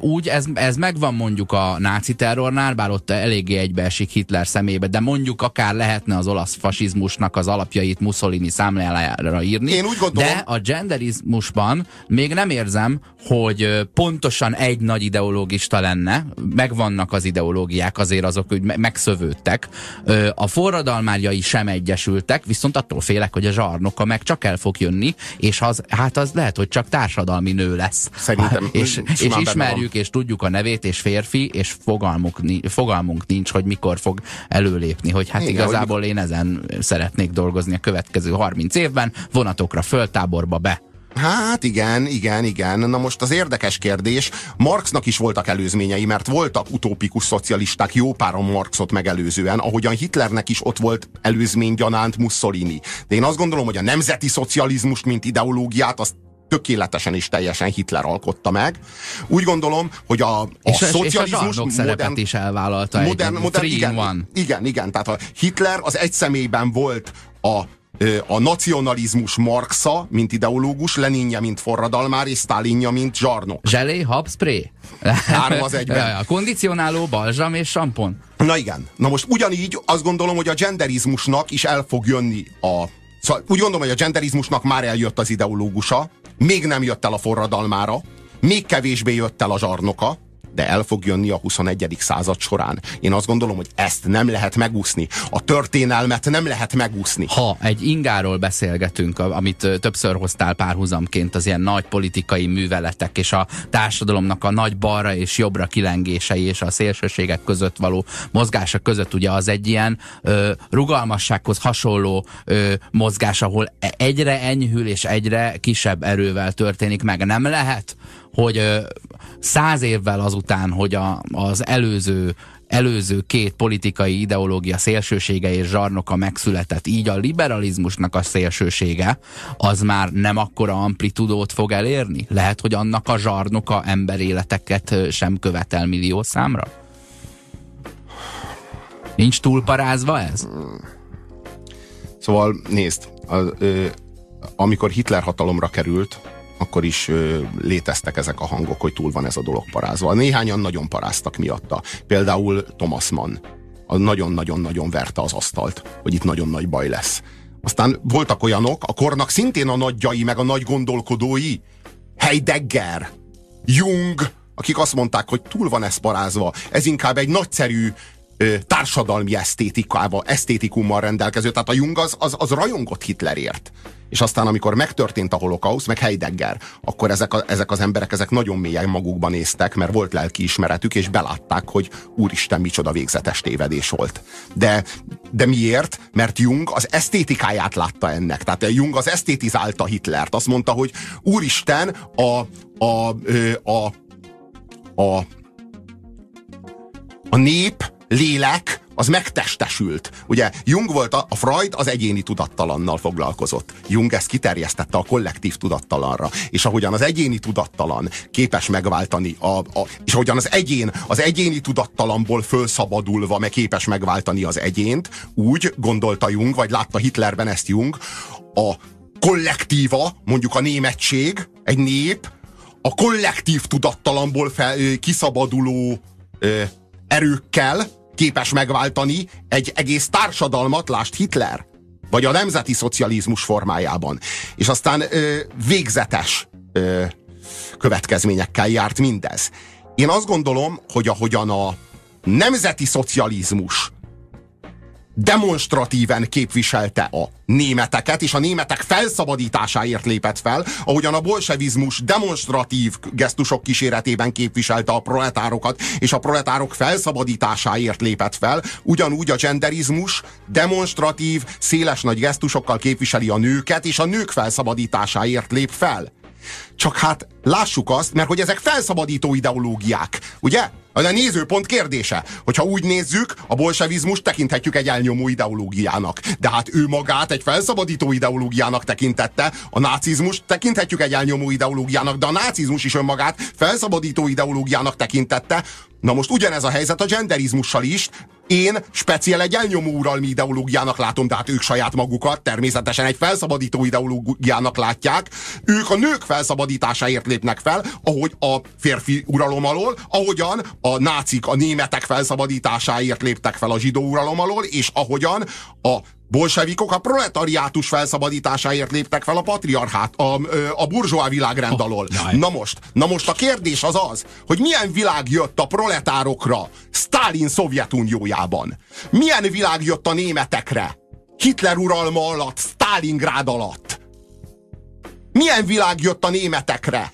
úgy ez megvan mondjuk a náci terrornál, bár ott eléggé egybeesik Hitler szemébe, de mondjuk akár lehetne az olasz fasizmusnak az alapjait Mussolini számlájára írni. Én úgy gondolom, de a genderizmusban még nem érzem, hogy pontosan egy nagy ideológista lenne, megvannak az ideológiák, azért azok úgy megszövődtek. A forradalmárjai sem egyesültek, viszont attól félek, hogy a zsarnoka meg csak el fog jönni, és az lehet, hogy csak társadalmi nő lesz. Szerintem. És ismerjük, és tudjuk a nevét, és férfi, és fogalmunk nincs, hogy mikor fog előlépni, hogy hát igen, igazából én ezen szeretnék dolgozni a következő 30 évben, vonatokra föl, táborba be. Hát igen. Na most az érdekes kérdés, Marxnak is voltak előzményei, mert voltak utópikus szocialisták jó páron Marxot megelőzően, ahogyan Hitlernek is ott volt előzménygyanánt Mussolini. De én azt gondolom, hogy a nemzeti szocializmus, mint ideológiát, azt tökéletesen és teljesen Hitler alkotta meg. Úgy gondolom, hogy a szocializmus és a modern is elvállalta. Igen. Tehát a Hitler az egy személyben volt a nacionalizmus Marxa, mint ideológus, Leninja, mint forradalmár, és Sztálinja, mint zsarnok. Zselé, hab, spré. Három az egyben. A kondicionáló, balzsam és sampon. Na igen. Na most ugyanígy azt gondolom, hogy a genderizmusnak is el fog jönni Szóval úgy gondolom, hogy a genderizmusnak már eljött az ideológusa, még nem jött el a forradalmára, még kevésbé jött el a zsarnoka, de el fog jönni a 21. század során. Én azt gondolom, hogy ezt nem lehet megúszni. A történelmet nem lehet megúszni. Ha egy ingáról beszélgetünk, amit többször hoztál párhuzamként, az ilyen nagy politikai műveletek és a társadalomnak a nagy balra és jobbra kilengései és a szélsőségek között való mozgása között, ugye az egy ilyen rugalmassághoz hasonló mozgás, ahol egyre enyhül és egyre kisebb erővel történik meg. Nem lehet, hogy 100 évvel azután, hogy az előző két politikai ideológia szélsősége és zsarnoka megszületett, így a liberalizmusnak a szélsősége az már nem akkora amplitudót fog elérni? Lehet, hogy annak a zsarnoka emberéleteket sem követel millió számra? Nincs túlparázva ez? Szóval nézd, amikor Hitler hatalomra került, akkor is léteztek ezek a hangok, hogy túl van ez a dolog parázva. Néhányan nagyon paráztak miatta. Például Thomas Mann nagyon-nagyon-nagyon verte az asztalt, hogy itt nagyon nagy baj lesz. Aztán voltak olyanok, a kornak szintén a nagyjai, meg a nagy gondolkodói, Heidegger, Jung, akik azt mondták, hogy túl van ez parázva. Ez inkább egy nagyszerű társadalmi esztétikummal rendelkező. Tehát a Jung az rajongott Hitlerért. És aztán, amikor megtörtént a holokauszt, meg Heidegger, akkor ezek az emberek nagyon mélyen magukban néztek, mert volt lelkiismeretük, és belátták, hogy úristen, micsoda végzetes tévedés volt. De miért? Mert Jung az esztétikáját látta ennek. Tehát Jung az esztétizálta Hitlert. Azt mondta, hogy úristen, a nép, lélek, az megtestesült. Ugye Jung volt, a Freud az egyéni tudattalannal foglalkozott. Jung ezt kiterjesztette a kollektív tudattalanra. És ahogyan az egyéni tudattalan képes megváltani, és ahogyan az egyéni tudattalamból fölszabadulva meg képes megváltani az egyént, úgy gondolta Jung, vagy látta Hitlerben ezt Jung, a kollektíva, mondjuk a németség, egy nép, a kollektív tudattalamból kiszabaduló erőkkel képes megváltani egy egész társadalmat, lásd Hitler, vagy a nemzeti szocializmus formájában. És aztán végzetes következményekkel járt mindez. Én azt gondolom, hogy ahogyan a nemzeti szocializmus demonstratíven képviselte a németeket, és a németek felszabadításáért lépett fel, ahogyan a bolsevizmus demonstratív gesztusok kíséretében képviselte a proletárokat, és a proletárok felszabadításáért lépett fel, ugyanúgy a genderizmus demonstratív, széles nagy gesztusokkal képviseli a nőket, és a nők felszabadításáért lép fel. Csak hát lássuk azt, mert hogy ezek felszabadító ideológiák, ugye? A nézőpont kérdése, hogyha úgy nézzük, a bolsevizmust tekinthetjük egy elnyomó ideológiának. De hát ő magát egy felszabadító ideológiának tekintette, a nácizmust tekinthetjük egy elnyomó ideológiának, de a nácizmus is önmagát felszabadító ideológiának tekintette. Na most ugyanez a helyzet a genderizmussal is, Én speciál egy elnyomóuralmi ideológiának látom, de hát ők saját magukat természetesen egy felszabadító ideológiának látják. Ők a nők felszabadításáért lépnek fel, ahogy a férfi uralom alól, ahogyan a nácik, a németek felszabadításáért léptek fel a zsidó uralom alól, és ahogyan a bolsevikok a proletariátus felszabadításáért léptek fel a patriarchát, a burzsóá világrend alól. Na most a kérdés az az, hogy milyen világ jött a proletárokra Sztálin Szovjetuniójában? Milyen világ jött a németekre Hitler uralma alatt, Sztálingrád alatt? Milyen világ jött a németekre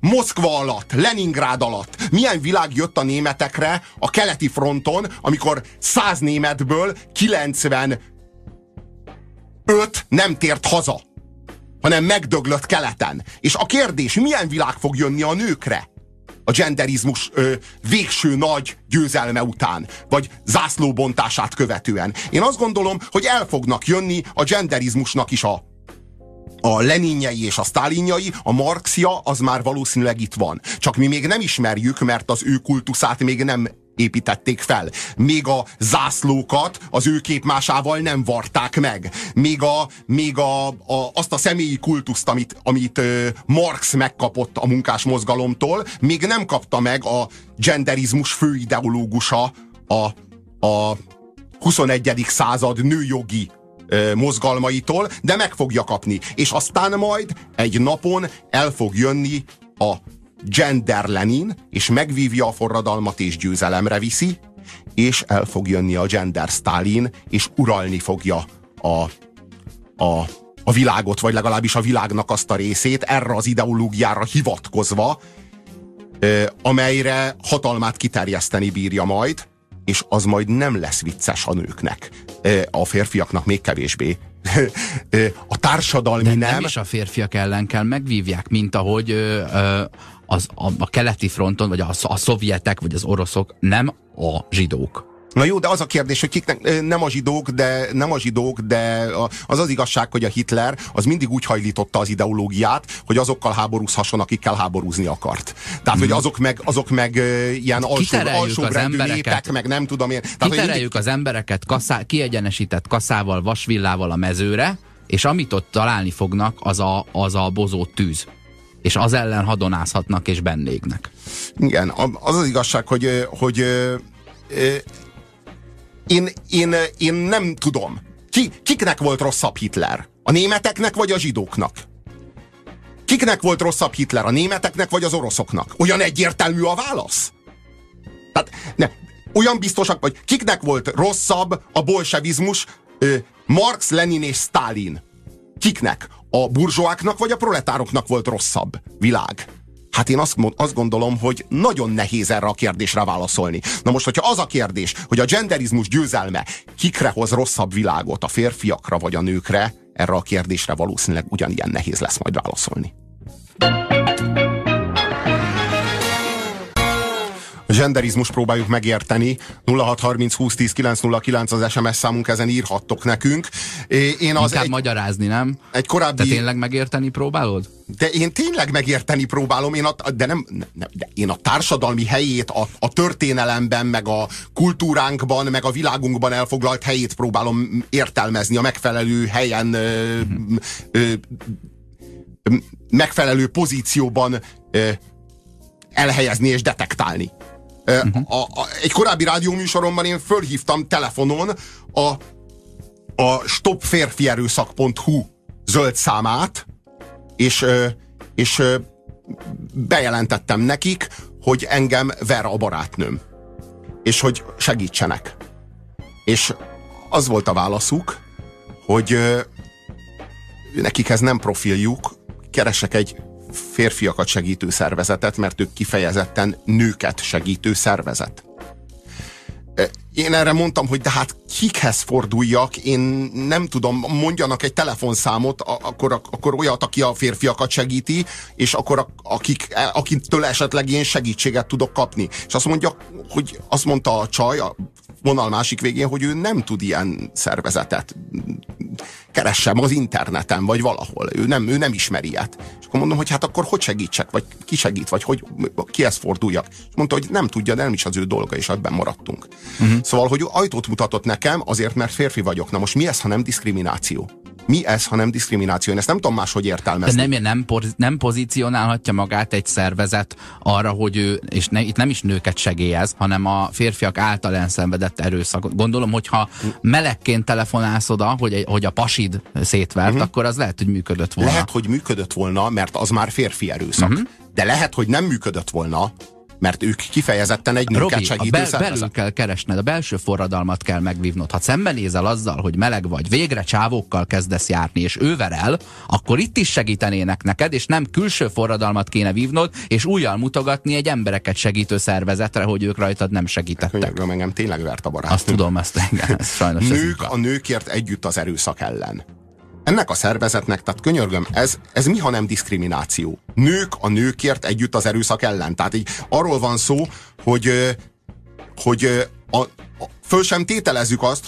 Moszkva alatt, Leningrád alatt? Milyen világ jött a németekre a keleti fronton, amikor 100 németből 95 nem tért haza, hanem megdöglött keleten. És a kérdés, milyen világ fog jönni a nőkre a genderizmus végső nagy győzelme után, vagy zászlóbontását követően? Én azt gondolom, hogy el fognak jönni a genderizmusnak is a leninjai és a sztálinjai, a marxia az már valószínűleg itt van. Csak mi még nem ismerjük, mert az ő kultuszát még nem építették fel. Még a zászlókat az ő képmásával nem varták meg. Még azt a személyi kultuszt, amit Marx megkapott a munkásmozgalomtól, még nem kapta meg a genderizmus főideológusa, a 21. század nőjogi mozgalmaitól, de meg fogja kapni. És aztán majd egy napon el fog jönni a gender Lenin, és megvívja a forradalmat, és győzelemre viszi, és el fog jönni a gender Stalin, és uralni fogja a világot, vagy legalábbis a világnak azt a részét, erre az ideológiára hivatkozva, amelyre hatalmát kiterjeszteni bírja majd, és az majd nem lesz vicces a nőknek. A férfiaknak még kevésbé. A társadalmi nem is a férfiak ellen kell megvívják, mint ahogy a keleti fronton, vagy a szovjetek, vagy az oroszok, nem a zsidók. Na jó, de az a kérdés, hogy kiknek, nem a zsidók, de az az igazság, hogy a Hitler az mindig úgy hajlította az ideológiát, hogy azokkal háborúzhasson, akikkel háborúzni akart. Tehát, hogy azok meg ilyen alsóbrendű népek, meg nem tudom én. Tehát, kitereljük az embereket kiegyenesített kaszával, vasvillával a mezőre, és amit ott találni fognak, az a bozó tűz. És az ellen hadonázhatnak és bennégnek. Igen, az az igazság, hogy én nem tudom. Kiknek volt rosszabb Hitler? A németeknek vagy a zsidóknak? Kiknek volt rosszabb Hitler? A németeknek vagy az oroszoknak? Olyan egyértelmű a válasz? Tehát, olyan biztosak vagy. Kiknek volt rosszabb a bolsevizmus, Marx, Lenin és Sztálin? Kiknek? A burzsóáknak vagy a proletároknak volt rosszabb világ? Hát én azt gondolom, hogy nagyon nehéz erre a kérdésre válaszolni. Na most, hogyha az a kérdés, hogy a genderizmus győzelme kikre hoz rosszabb világot, a férfiakra vagy a nőkre, erre a kérdésre valószínűleg ugyanilyen nehéz lesz majd válaszolni. A genderizmus próbáljuk megérteni. 0630 20 10 909 az SMS számunk, ezen írhattok nekünk. Inkább magyarázni, nem? Egy korábbi... Te tényleg megérteni próbálod? De én tényleg megérteni próbálom, én a társadalmi helyét, a történelemben, meg a kultúránkban, meg a világunkban elfoglalt helyét próbálom értelmezni, a megfelelő helyen, megfelelő pozícióban elhelyezni és detektálni. Egy korábbi rádióműsoromban én fölhívtam telefonon a stopférfierőszak.hu zöld számát, és bejelentettem nekik, hogy engem ver a barátnőm, és hogy segítsenek. És az volt a válaszuk, hogy nekik ez nem profiljuk, keresek egy férfiakat segítő szervezetet, mert ők kifejezetten nőket segítő szervezet. Én erre mondtam, hogy de hát kikhez forduljak, én nem tudom, mondjanak egy telefonszámot, akkor olyat, aki a férfiakat segíti, és akkor akitől esetleg én segítséget tudok kapni. És azt mondja, hogy azt mondta a csaj a vonal másik végén, hogy ő nem tud ilyen szervezetet keressem az interneten, vagy valahol. Ő nem ismeri ilyet. És akkor mondom, hogy hát akkor hogy segítsek, vagy ki segít, vagy hogy kihez forduljak. És mondta, hogy nem tudja, de nem is az ő dolga, és ebben maradtunk. Uh-huh. Szóval, hogy ajtót mutatott nekem azért, mert férfi vagyok. Na most mi ez, ha nem diszkrimináció? Mi ez, ha nem diszkrimináció? Én ezt nem tudom máshogy értelmezni. De nem pozícionálhatja magát egy szervezet arra, hogy ő, és itt nem is nőket segélyez, hanem a férfiak által elszenvedett erőszakot. Gondolom, hogyha melegként telefonálsz oda, hogy a pasid szétvert, akkor az lehet, hogy működött volna. Lehet, hogy működött volna, mert az már férfi erőszak. De lehet, hogy nem működött volna, mert ők kifejezetten egy nőket segítő szervezet. Belül kell keresned, a belső forradalmat kell megvívnod. Ha szembenézel azzal, hogy meleg vagy, végre csávókkal kezdesz járni, és őverel, akkor itt is segítenének neked, és nem külső forradalmat kéne vívnod, és újjal mutogatni egy embereket segítő szervezetre, hogy ők rajtad nem segítettek. Könyörgöm, engem tényleg vert a barátnő. Azt tudom, ezt sajnos. Nők a nőkért együtt az erőszak ellen. Ennek a szervezetnek, tehát könyörgöm, ez mi, ha nem diszkrimináció? Nők a nőkért együtt az erőszak ellen. Tehát így arról van szó, hogy föl sem tételezzük azt,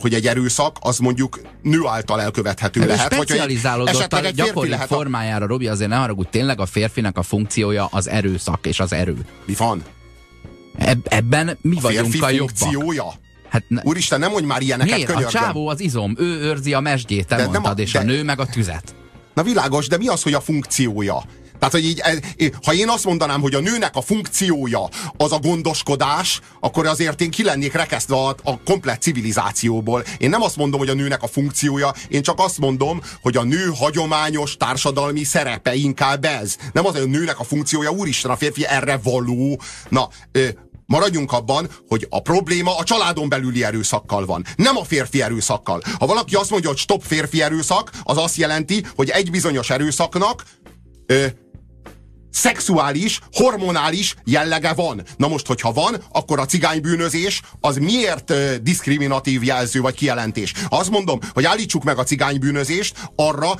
hogy egy erőszak az mondjuk nő által elkövethető ez lehet. Specializálódott a gyakori formájára, Robi, azért ne haragudj, tényleg a férfinek a funkciója az erőszak és az erő. Mi van? Ebben mi a vagyunk a jobbak? Funkciója? Hát úristen, nem mondj már ilyeneket, könyörgöm. A csávó az izom, ő őrzi a mezsgyét, te mondtad, és a nő meg a tüzet. Na világos, de mi az, hogy a funkciója? Tehát, hogy így, ha én azt mondanám, hogy a nőnek a funkciója az a gondoskodás, akkor azért én ki lennék rekesztve a komplett civilizációból. Én nem azt mondom, hogy a nőnek a funkciója, én csak azt mondom, hogy a nő hagyományos társadalmi szerepe inkább ez. Nem az, hogy a nőnek a funkciója, úristen, a férfi erre való. Na, maradjunk abban, hogy a probléma a családon belüli erőszakkal van, nem a férfi erőszakkal. Ha valaki azt mondja, hogy stop férfi erőszak, az azt jelenti, hogy egy bizonyos erőszaknak szexuális, hormonális jellege van. Na most, hogyha van, akkor a cigánybűnözés az miért diszkriminatív jelző vagy kijelentés? Azt mondom, hogy állítsuk meg a cigánybűnözést, arra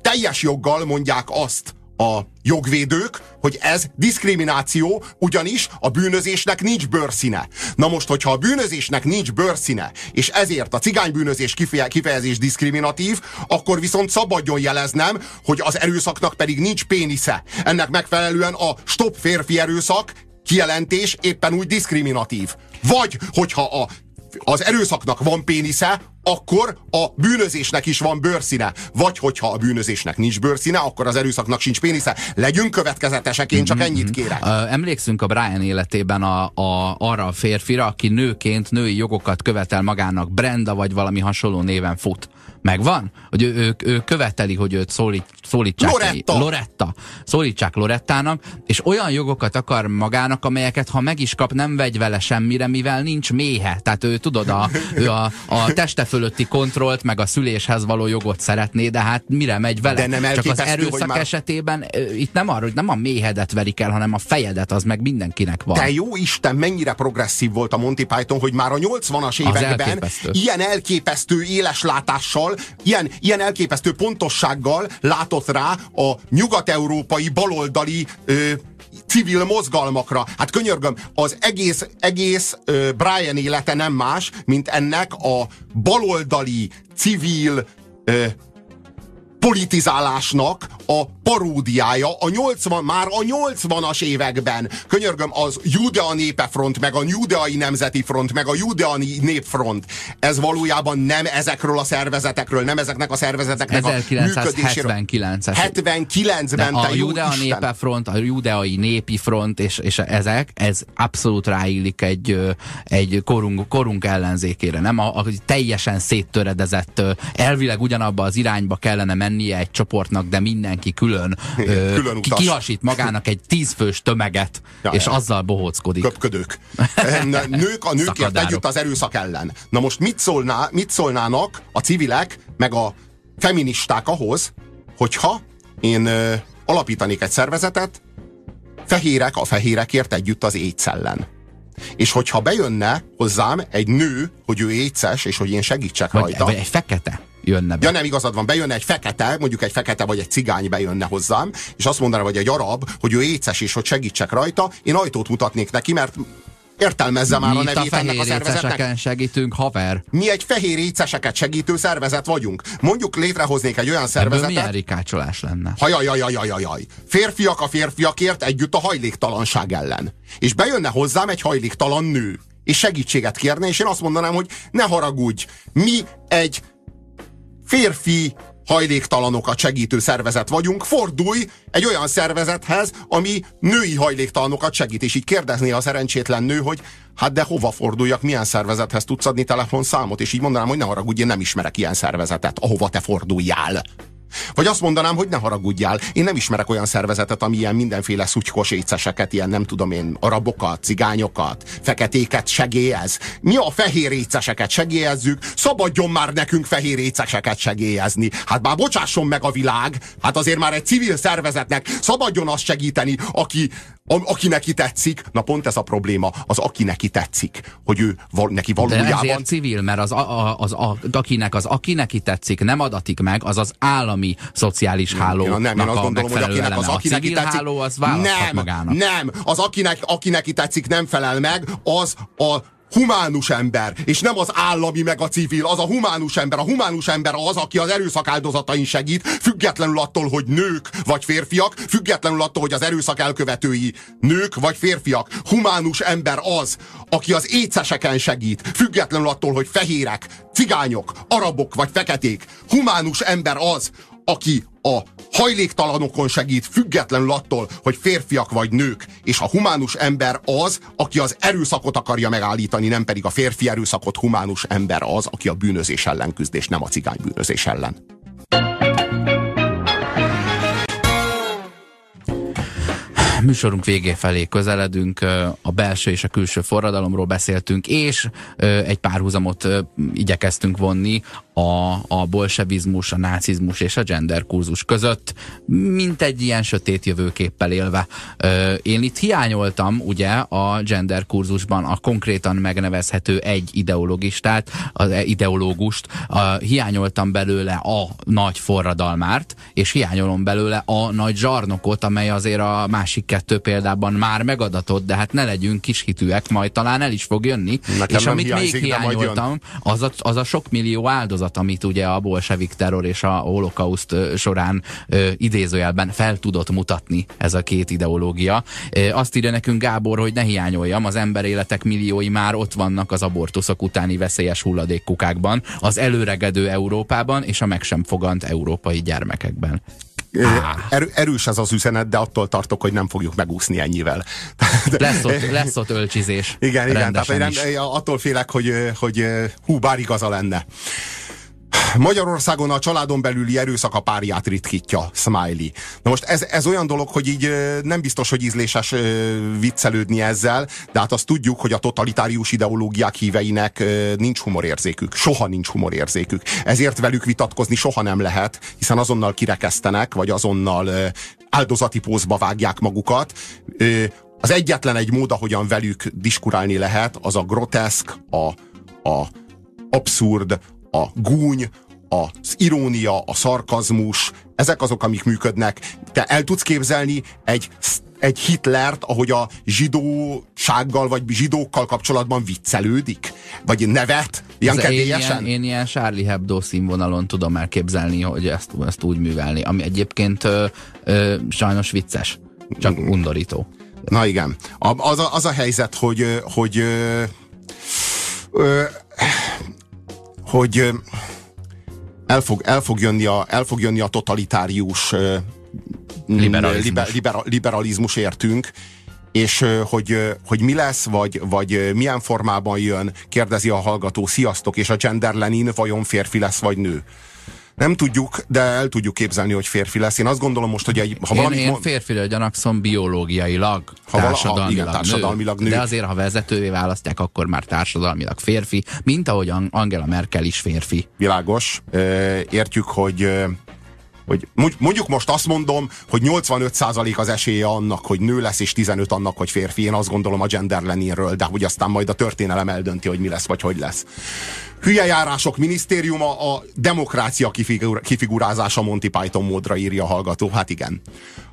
teljes joggal mondják azt a jogvédők, hogy ez diszkrimináció, ugyanis a bűnözésnek nincs bőrszíne. Na most, hogyha a bűnözésnek nincs bőrszíne, és ezért a cigánybűnözés kifejezés diszkriminatív, akkor viszont szabadjon jeleznem, hogy az erőszaknak pedig nincs pénisze. Ennek megfelelően a stop férfi erőszak kijelentés éppen úgy diszkriminatív. Vagy, hogyha az erőszaknak van pénisze, akkor a bűnözésnek is van bőrszíne. Vagy hogyha a bűnözésnek nincs bőrszíne, akkor az erőszaknak sincs pénisze. Legyünk következetesek, én csak ennyit kérek. Emlékszünk a Brian életében arra a férfira, aki nőként női jogokat követel magának, Brenda vagy valami hasonló néven fut. Megvan? Hogy ő követeli, hogy őt szólítsák Loretta. Szólítsák Lorettának, és olyan jogokat akar magának, amelyeket ha meg is kap, nem vegy vele semmire, mivel nincs méhe. Tehát ő tudod, ő a teste fölötti kontrollt, meg a szüléshez való jogot szeretné, de hát mire megy vele? Csak az erőszak esetében itt nem arra, hogy nem a méhedet verik el, hanem a fejedet, az meg mindenkinek van. De jó Isten, mennyire progresszív volt a Monty Python, hogy már a 80-as években elképesztő. Ilyen elképesztő éles látással, ilyen elképesztő pontossággal látott rá a nyugat-európai baloldali civil mozgalmakra. Hát könyörgöm, az egész Brian élete nem más, mint ennek a baloldali civil politizálásnak a paródiája már a 80-as években. Könyörgöm, az Judea Népefront, meg a Judeai Nemzeti Front, meg a Judeai Népfront. Ez valójában nem ezekről a szervezetekről, nem ezeknek a szervezeteknek a működéséről. 79-ben, a Judea Népefront, a Judeai Népi Front, és ezek, ez abszolút ráillik egy korunk ellenzékére. Nem a teljesen széttöredezett, elvileg ugyanabba az irányba kellene mennie egy csoportnak, de mindenki külön kihasít magának egy 10 fős tömeget, ja, és azzal bohóckodik. Köpködők. Nők a nőkért együtt az erőszak ellen. Na most mit szólnának a civilek, meg a feministák ahhoz, hogyha én alapítanék egy szervezetet, fehérek a fehérekért együtt az AIDS ellen. És hogyha bejönne hozzám egy nő, hogy ő AIDS-es, és hogy én segítsek rajta. Vagy egy fekete. Ja nem, igazad van, bejönne egy fekete, mondjuk egy fekete vagy egy cigány bejönne hozzám, és azt mondaná, vagy egy arab, hogy ő éces és hogy segítsek rajta, én ajtót mutatnék neki, mert Értelmezze már a nevét ennek a szervezetnek. Segítünk, haver. Mi egy fehér éceseket segítő szervezet vagyunk. Mondjuk létrehoznék egy olyan szervezetet. Ebből milyen rikácsolás lenne? Hajajajajajajaj. Férfiak a férfiakért együtt a hajléktalanság ellen. És bejönne hozzám egy hajléktalan nő. És segítséget kérne, és én azt mondanám, hogy ne haragudj. Mi egy férfi hajléktalanokat segítő szervezet vagyunk, fordulj egy olyan szervezethez, ami női hajléktalanokat segít, és így kérdezné a szerencsétlen nő, hogy hát de hova forduljak, milyen szervezethez tudsz adni telefonszámot, és így mondanám, hogy ne haragudj, én nem ismerek ilyen szervezetet, ahova te forduljál. Vagy azt mondanám, hogy ne haragudjál, én nem ismerek olyan szervezetet, ami ilyen mindenféle szutykos éceseket, ilyen nem tudom én, arabokat, cigányokat, feketéket segélyez. Mi a fehér éceseket segélyezzük, szabadjon már nekünk fehér éceseket segélyezni. Hát már bocsásson meg a világ, hát azért már egy civil szervezetnek szabadjon azt segíteni, aki neki tetszik. Na pont ez a probléma, az aki neki tetszik, hogy ő neki valójában... De ezért civil, mert az aki neki tetszik nem adatik meg, az az állam szociális hálónak nem, én azt gondolom, hogy akinek az akinek tetszik, háló, az nem, magának. Nem, az akinek tetszik nem felel meg, az a humánus ember, és nem az állami meg a civil, az a humánus ember. A humánus ember az, aki az erőszak áldozatain segít, függetlenül attól, hogy nők vagy férfiak, függetlenül attól, hogy az erőszak elkövetői nők vagy férfiak. Humánus ember az, aki az éceseken segít, függetlenül attól, hogy fehérek, cigányok, arabok vagy feketék. Humánus ember az, aki a hajléktalanokon segít, függetlenül attól, hogy férfiak vagy nők, és a humánus ember az, aki az erőszakot akarja megállítani, nem pedig a férfi erőszakot. Humánus ember az, aki a bűnözés ellen küzd, és nem a cigány bűnözés ellen. Műsorunk végé felé közeledünk, a belső és a külső forradalomról beszéltünk, és egy párhuzamot igyekeztünk vonni a bolsevizmus, a nácizmus és a genderkurzus között, mint egy ilyen sötét jövőképpel élve. Én itt hiányoltam ugye a genderkurzusban a konkrétan megnevezhető egy ideológistát, az ideológust, hiányoltam belőle a nagy forradalmárt, és hiányolom belőle a nagy zsarnokot, amely azért a másik kettő példában már megadatott, de hát ne legyünk kishitűek, majd talán el is fog jönni. Nekem és amit még hiányoltam, az a sok millió áldozat, amit ugye a bolsevik terror és a holokauszt során idézőjelben fel tudott mutatni ez a két ideológia. Azt írja nekünk Gábor, hogy ne hiányoljam, az emberéletek milliói már ott vannak az abortuszok utáni veszélyes hulladékkukákban, az előregedő Európában és a meg sem fogant európai gyermekekben. Erős ez az üzenet, de attól tartok, hogy nem fogjuk megúszni ennyivel. Lesz ott ölcsizés. Igen, tehát attól félek, hogy hú, bár igaza lenne. Magyarországon a családon belüli erőszak a párját ritkítja, smiley. Na most ez olyan dolog, hogy így nem biztos, hogy ízléses viccelődni ezzel, de hát azt tudjuk, hogy a totalitárius ideológiák híveinek nincs humorérzékük. Soha nincs humorérzékük. Ezért velük vitatkozni soha nem lehet, hiszen azonnal kirekesztenek, vagy azonnal áldozati pózba vágják magukat. Az egyetlen egy mód, ahogyan velük diskurálni lehet, az a groteszk, a abszurd, a gúny, az irónia, a szarkazmus, ezek azok, amik működnek. Te el tudsz képzelni egy Hitlert, ahogy a zsidósággal vagy zsidókkal kapcsolatban viccelődik? Vagy nevet? Ilyen kedélyesen? Én ilyen Charlie Hebdo színvonalon tudom elképzelni, hogy ezt úgy művelni, ami egyébként sajnos vicces, csak undorító. Na igen. Az a helyzet, hogy el fog jönni a totalitárius liberalizmus értünk, és hogy mi lesz, vagy milyen formában jön, kérdezi a hallgató. Sziasztok, és a gender Lenin vajon férfi lesz, vagy nő? Nem tudjuk, de el tudjuk képzelni, hogy férfi lesz. Én azt gondolom most, hogy ha valami... Én férfire gyanakszom biológiailag, társadalmilag nő. De azért, ha vezetővé választják, akkor már társadalmilag férfi, mint ahogy Angela Merkel is férfi. Világos. Értjük, hogy Hogy mondjuk most azt mondom, hogy 85% az esélye annak, hogy nő lesz, és 15% annak, hogy férfi. Én azt gondolom a gender Leninről, de hogy aztán majd a történelem eldönti, hogy mi lesz, vagy hogy lesz. Hülyejárások minisztériuma, a demokrácia kifigurázása Monty Python módra, írja a hallgató. Hát igen.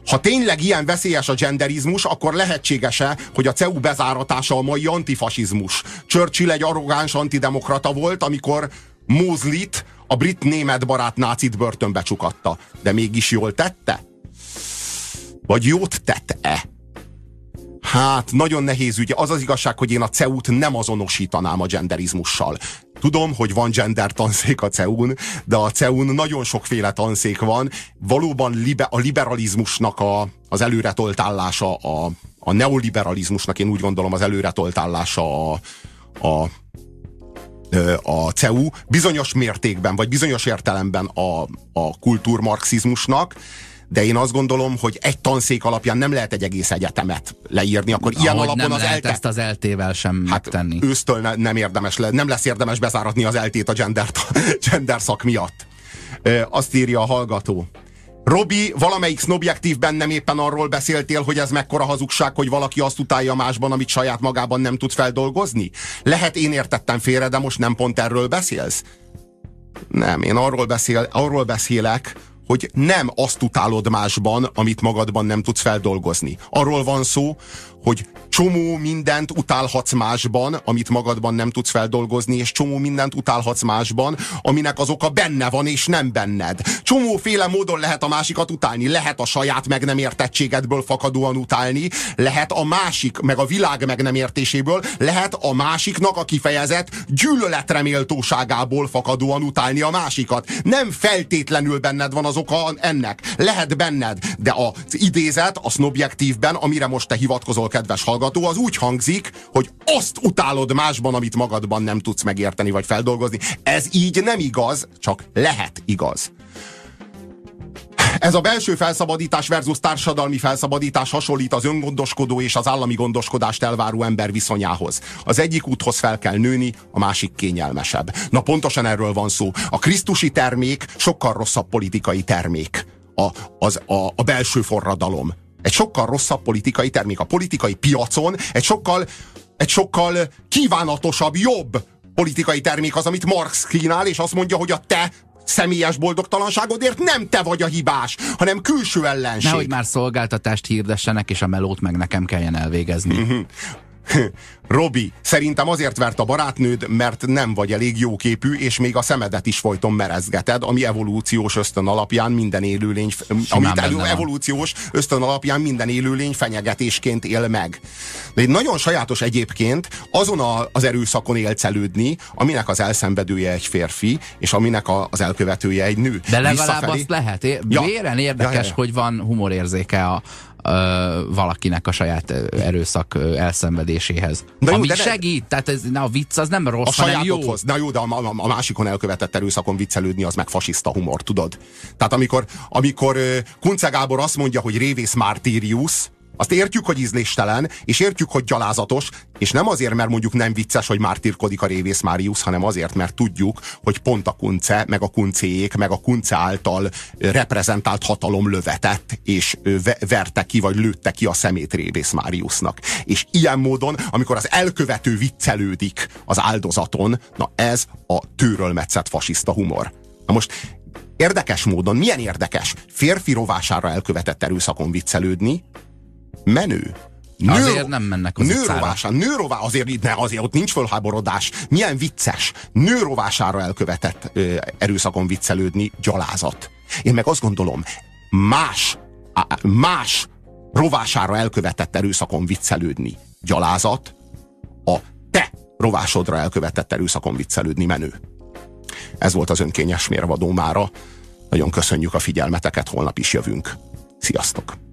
Ha tényleg ilyen veszélyes a genderizmus, akkor lehetséges-e, hogy a CEU bezáratása a mai antifasizmus? Churchill egy arrogáns antidemokrata volt, amikor Mózlit, a brit-német barát nácit börtönbe csukatta. De mégis jól tette? Vagy jót tette-e? Hát, nagyon nehéz ügy. Az az igazság, hogy én a CEU-t nem azonosítanám a genderizmussal. Tudom, hogy van gender tanszék a CEU-n, de a CEU-n nagyon sokféle tanszék van. Valóban a liberalizmusnak az előretoltállása, a neoliberalizmusnak, én úgy gondolom, az előretoltállása a CEU, bizonyos mértékben, vagy bizonyos értelemben a kultúrmarxizmusnak, de én azt gondolom, hogy egy tanszék alapján nem lehet egy egész egyetemet leírni, akkor ahogy ilyen alapon az ELTE... ezt az ELTE-vel sem megtenni. Hát ősztől nem érdemes, nem lesz érdemes bezáratni az ELTE-t a gender szak miatt. Azt írja a hallgató. Robi, valamelyik sznobjektívben nem éppen arról beszéltél, hogy ez mekkora hazugság, hogy valaki azt utálja másban, amit saját magában nem tud feldolgozni? Lehet, én értettem félre, de most nem pont erről beszélsz? Nem, én arról beszélek, hogy nem azt utálod másban, amit magadban nem tudsz feldolgozni. Arról van szó, hogy csomó mindent utálhatsz másban, amit magadban nem tudsz feldolgozni, és csomó mindent utálhatsz másban, aminek az oka benne van, és nem benned. Csomóféle módon lehet a másikat utálni. Lehet a saját meg nem értettségedből fakadóan utálni, lehet a másik, meg a világ meg nem értéséből, lehet a másiknak a kifejezett gyűlöletreméltóságából fakadóan utálni a másikat. Nem feltétlenül benned van az oka ennek. Lehet benned, de az idézet, a sznobjektívben, amire most te hivatkozol, kedves hallgató, az úgy hangzik, hogy azt utálod másban, amit magadban nem tudsz megérteni vagy feldolgozni. Ez így nem igaz, csak lehet igaz. Ez a belső felszabadítás versus társadalmi felszabadítás hasonlít az öngondoskodó és az állami gondoskodást elváró ember viszonyához. Az egyik úthoz fel kell nőni, a másik kényelmesebb. Na pontosan erről van szó. A krisztusi termék sokkal rosszabb politikai termék. A belső forradalom. Egy sokkal rosszabb politikai termék. A politikai piacon egy sokkal kívánatosabb, jobb politikai termék az, amit Marx kínál, és azt mondja, hogy a te személyes boldogtalanságodért nem te vagy a hibás, hanem külső ellenség. Nehogy már szolgáltatást hirdessenek, és a melót meg nekem kelljen elvégezni. Robi, szerintem azért vert a barátnőd, mert nem vagy elég jóképű, és még a szemedet is folyton merezgeted, ami evolúciós ösztön alapján minden élőlény, fenyegetésként él meg. De egy nagyon sajátos egyébként azon az erőszakon élcelődni, aminek az elszenvedője egy férfi, és aminek az elkövetője egy nő. De legalább azt lehet. Véren érdekes, hogy van humorérzéke valakinek a saját erőszak elszenvedéséhez. Jó, ami segít, tehát a vicc az nem rossz, hanem jó. Na jó, de a másikon elkövetett erőszakon viccelődni, az meg fasiszta humor, tudod? Tehát amikor Kunce Gábor azt mondja, hogy Révész Marius, azt értjük, hogy ízléstelen, és értjük, hogy gyalázatos, és nem azért, mert mondjuk nem vicces, hogy mártírkodik a Révész Marius, hanem azért, mert tudjuk, hogy pont a Kunce, meg a Kuncéjék, meg a Kunce által reprezentált hatalom lövetett, és verte ki, vagy lőtte ki a szemét Révész Mariusnak. És ilyen módon, amikor az elkövető viccelődik az áldozaton, na ez a tőről metszett fasiszta humor. Na most érdekes módon, milyen érdekes férfi rovására elkövetett erőszakon viccelődni, menő. Azért nem mennek az utcára. Nőrová, azért ott nincs fölháborodás. Milyen vicces. Nőrovására elkövetett erőszakon viccelődni gyalázat. Én meg azt gondolom, más rovására elkövetett erőszakon viccelődni gyalázat, a te rovásodra elkövetett erőszakon viccelődni menő. Ez volt az önkényes mérvadó mára. Nagyon köszönjük a figyelmeteket, holnap is jövünk. Sziasztok!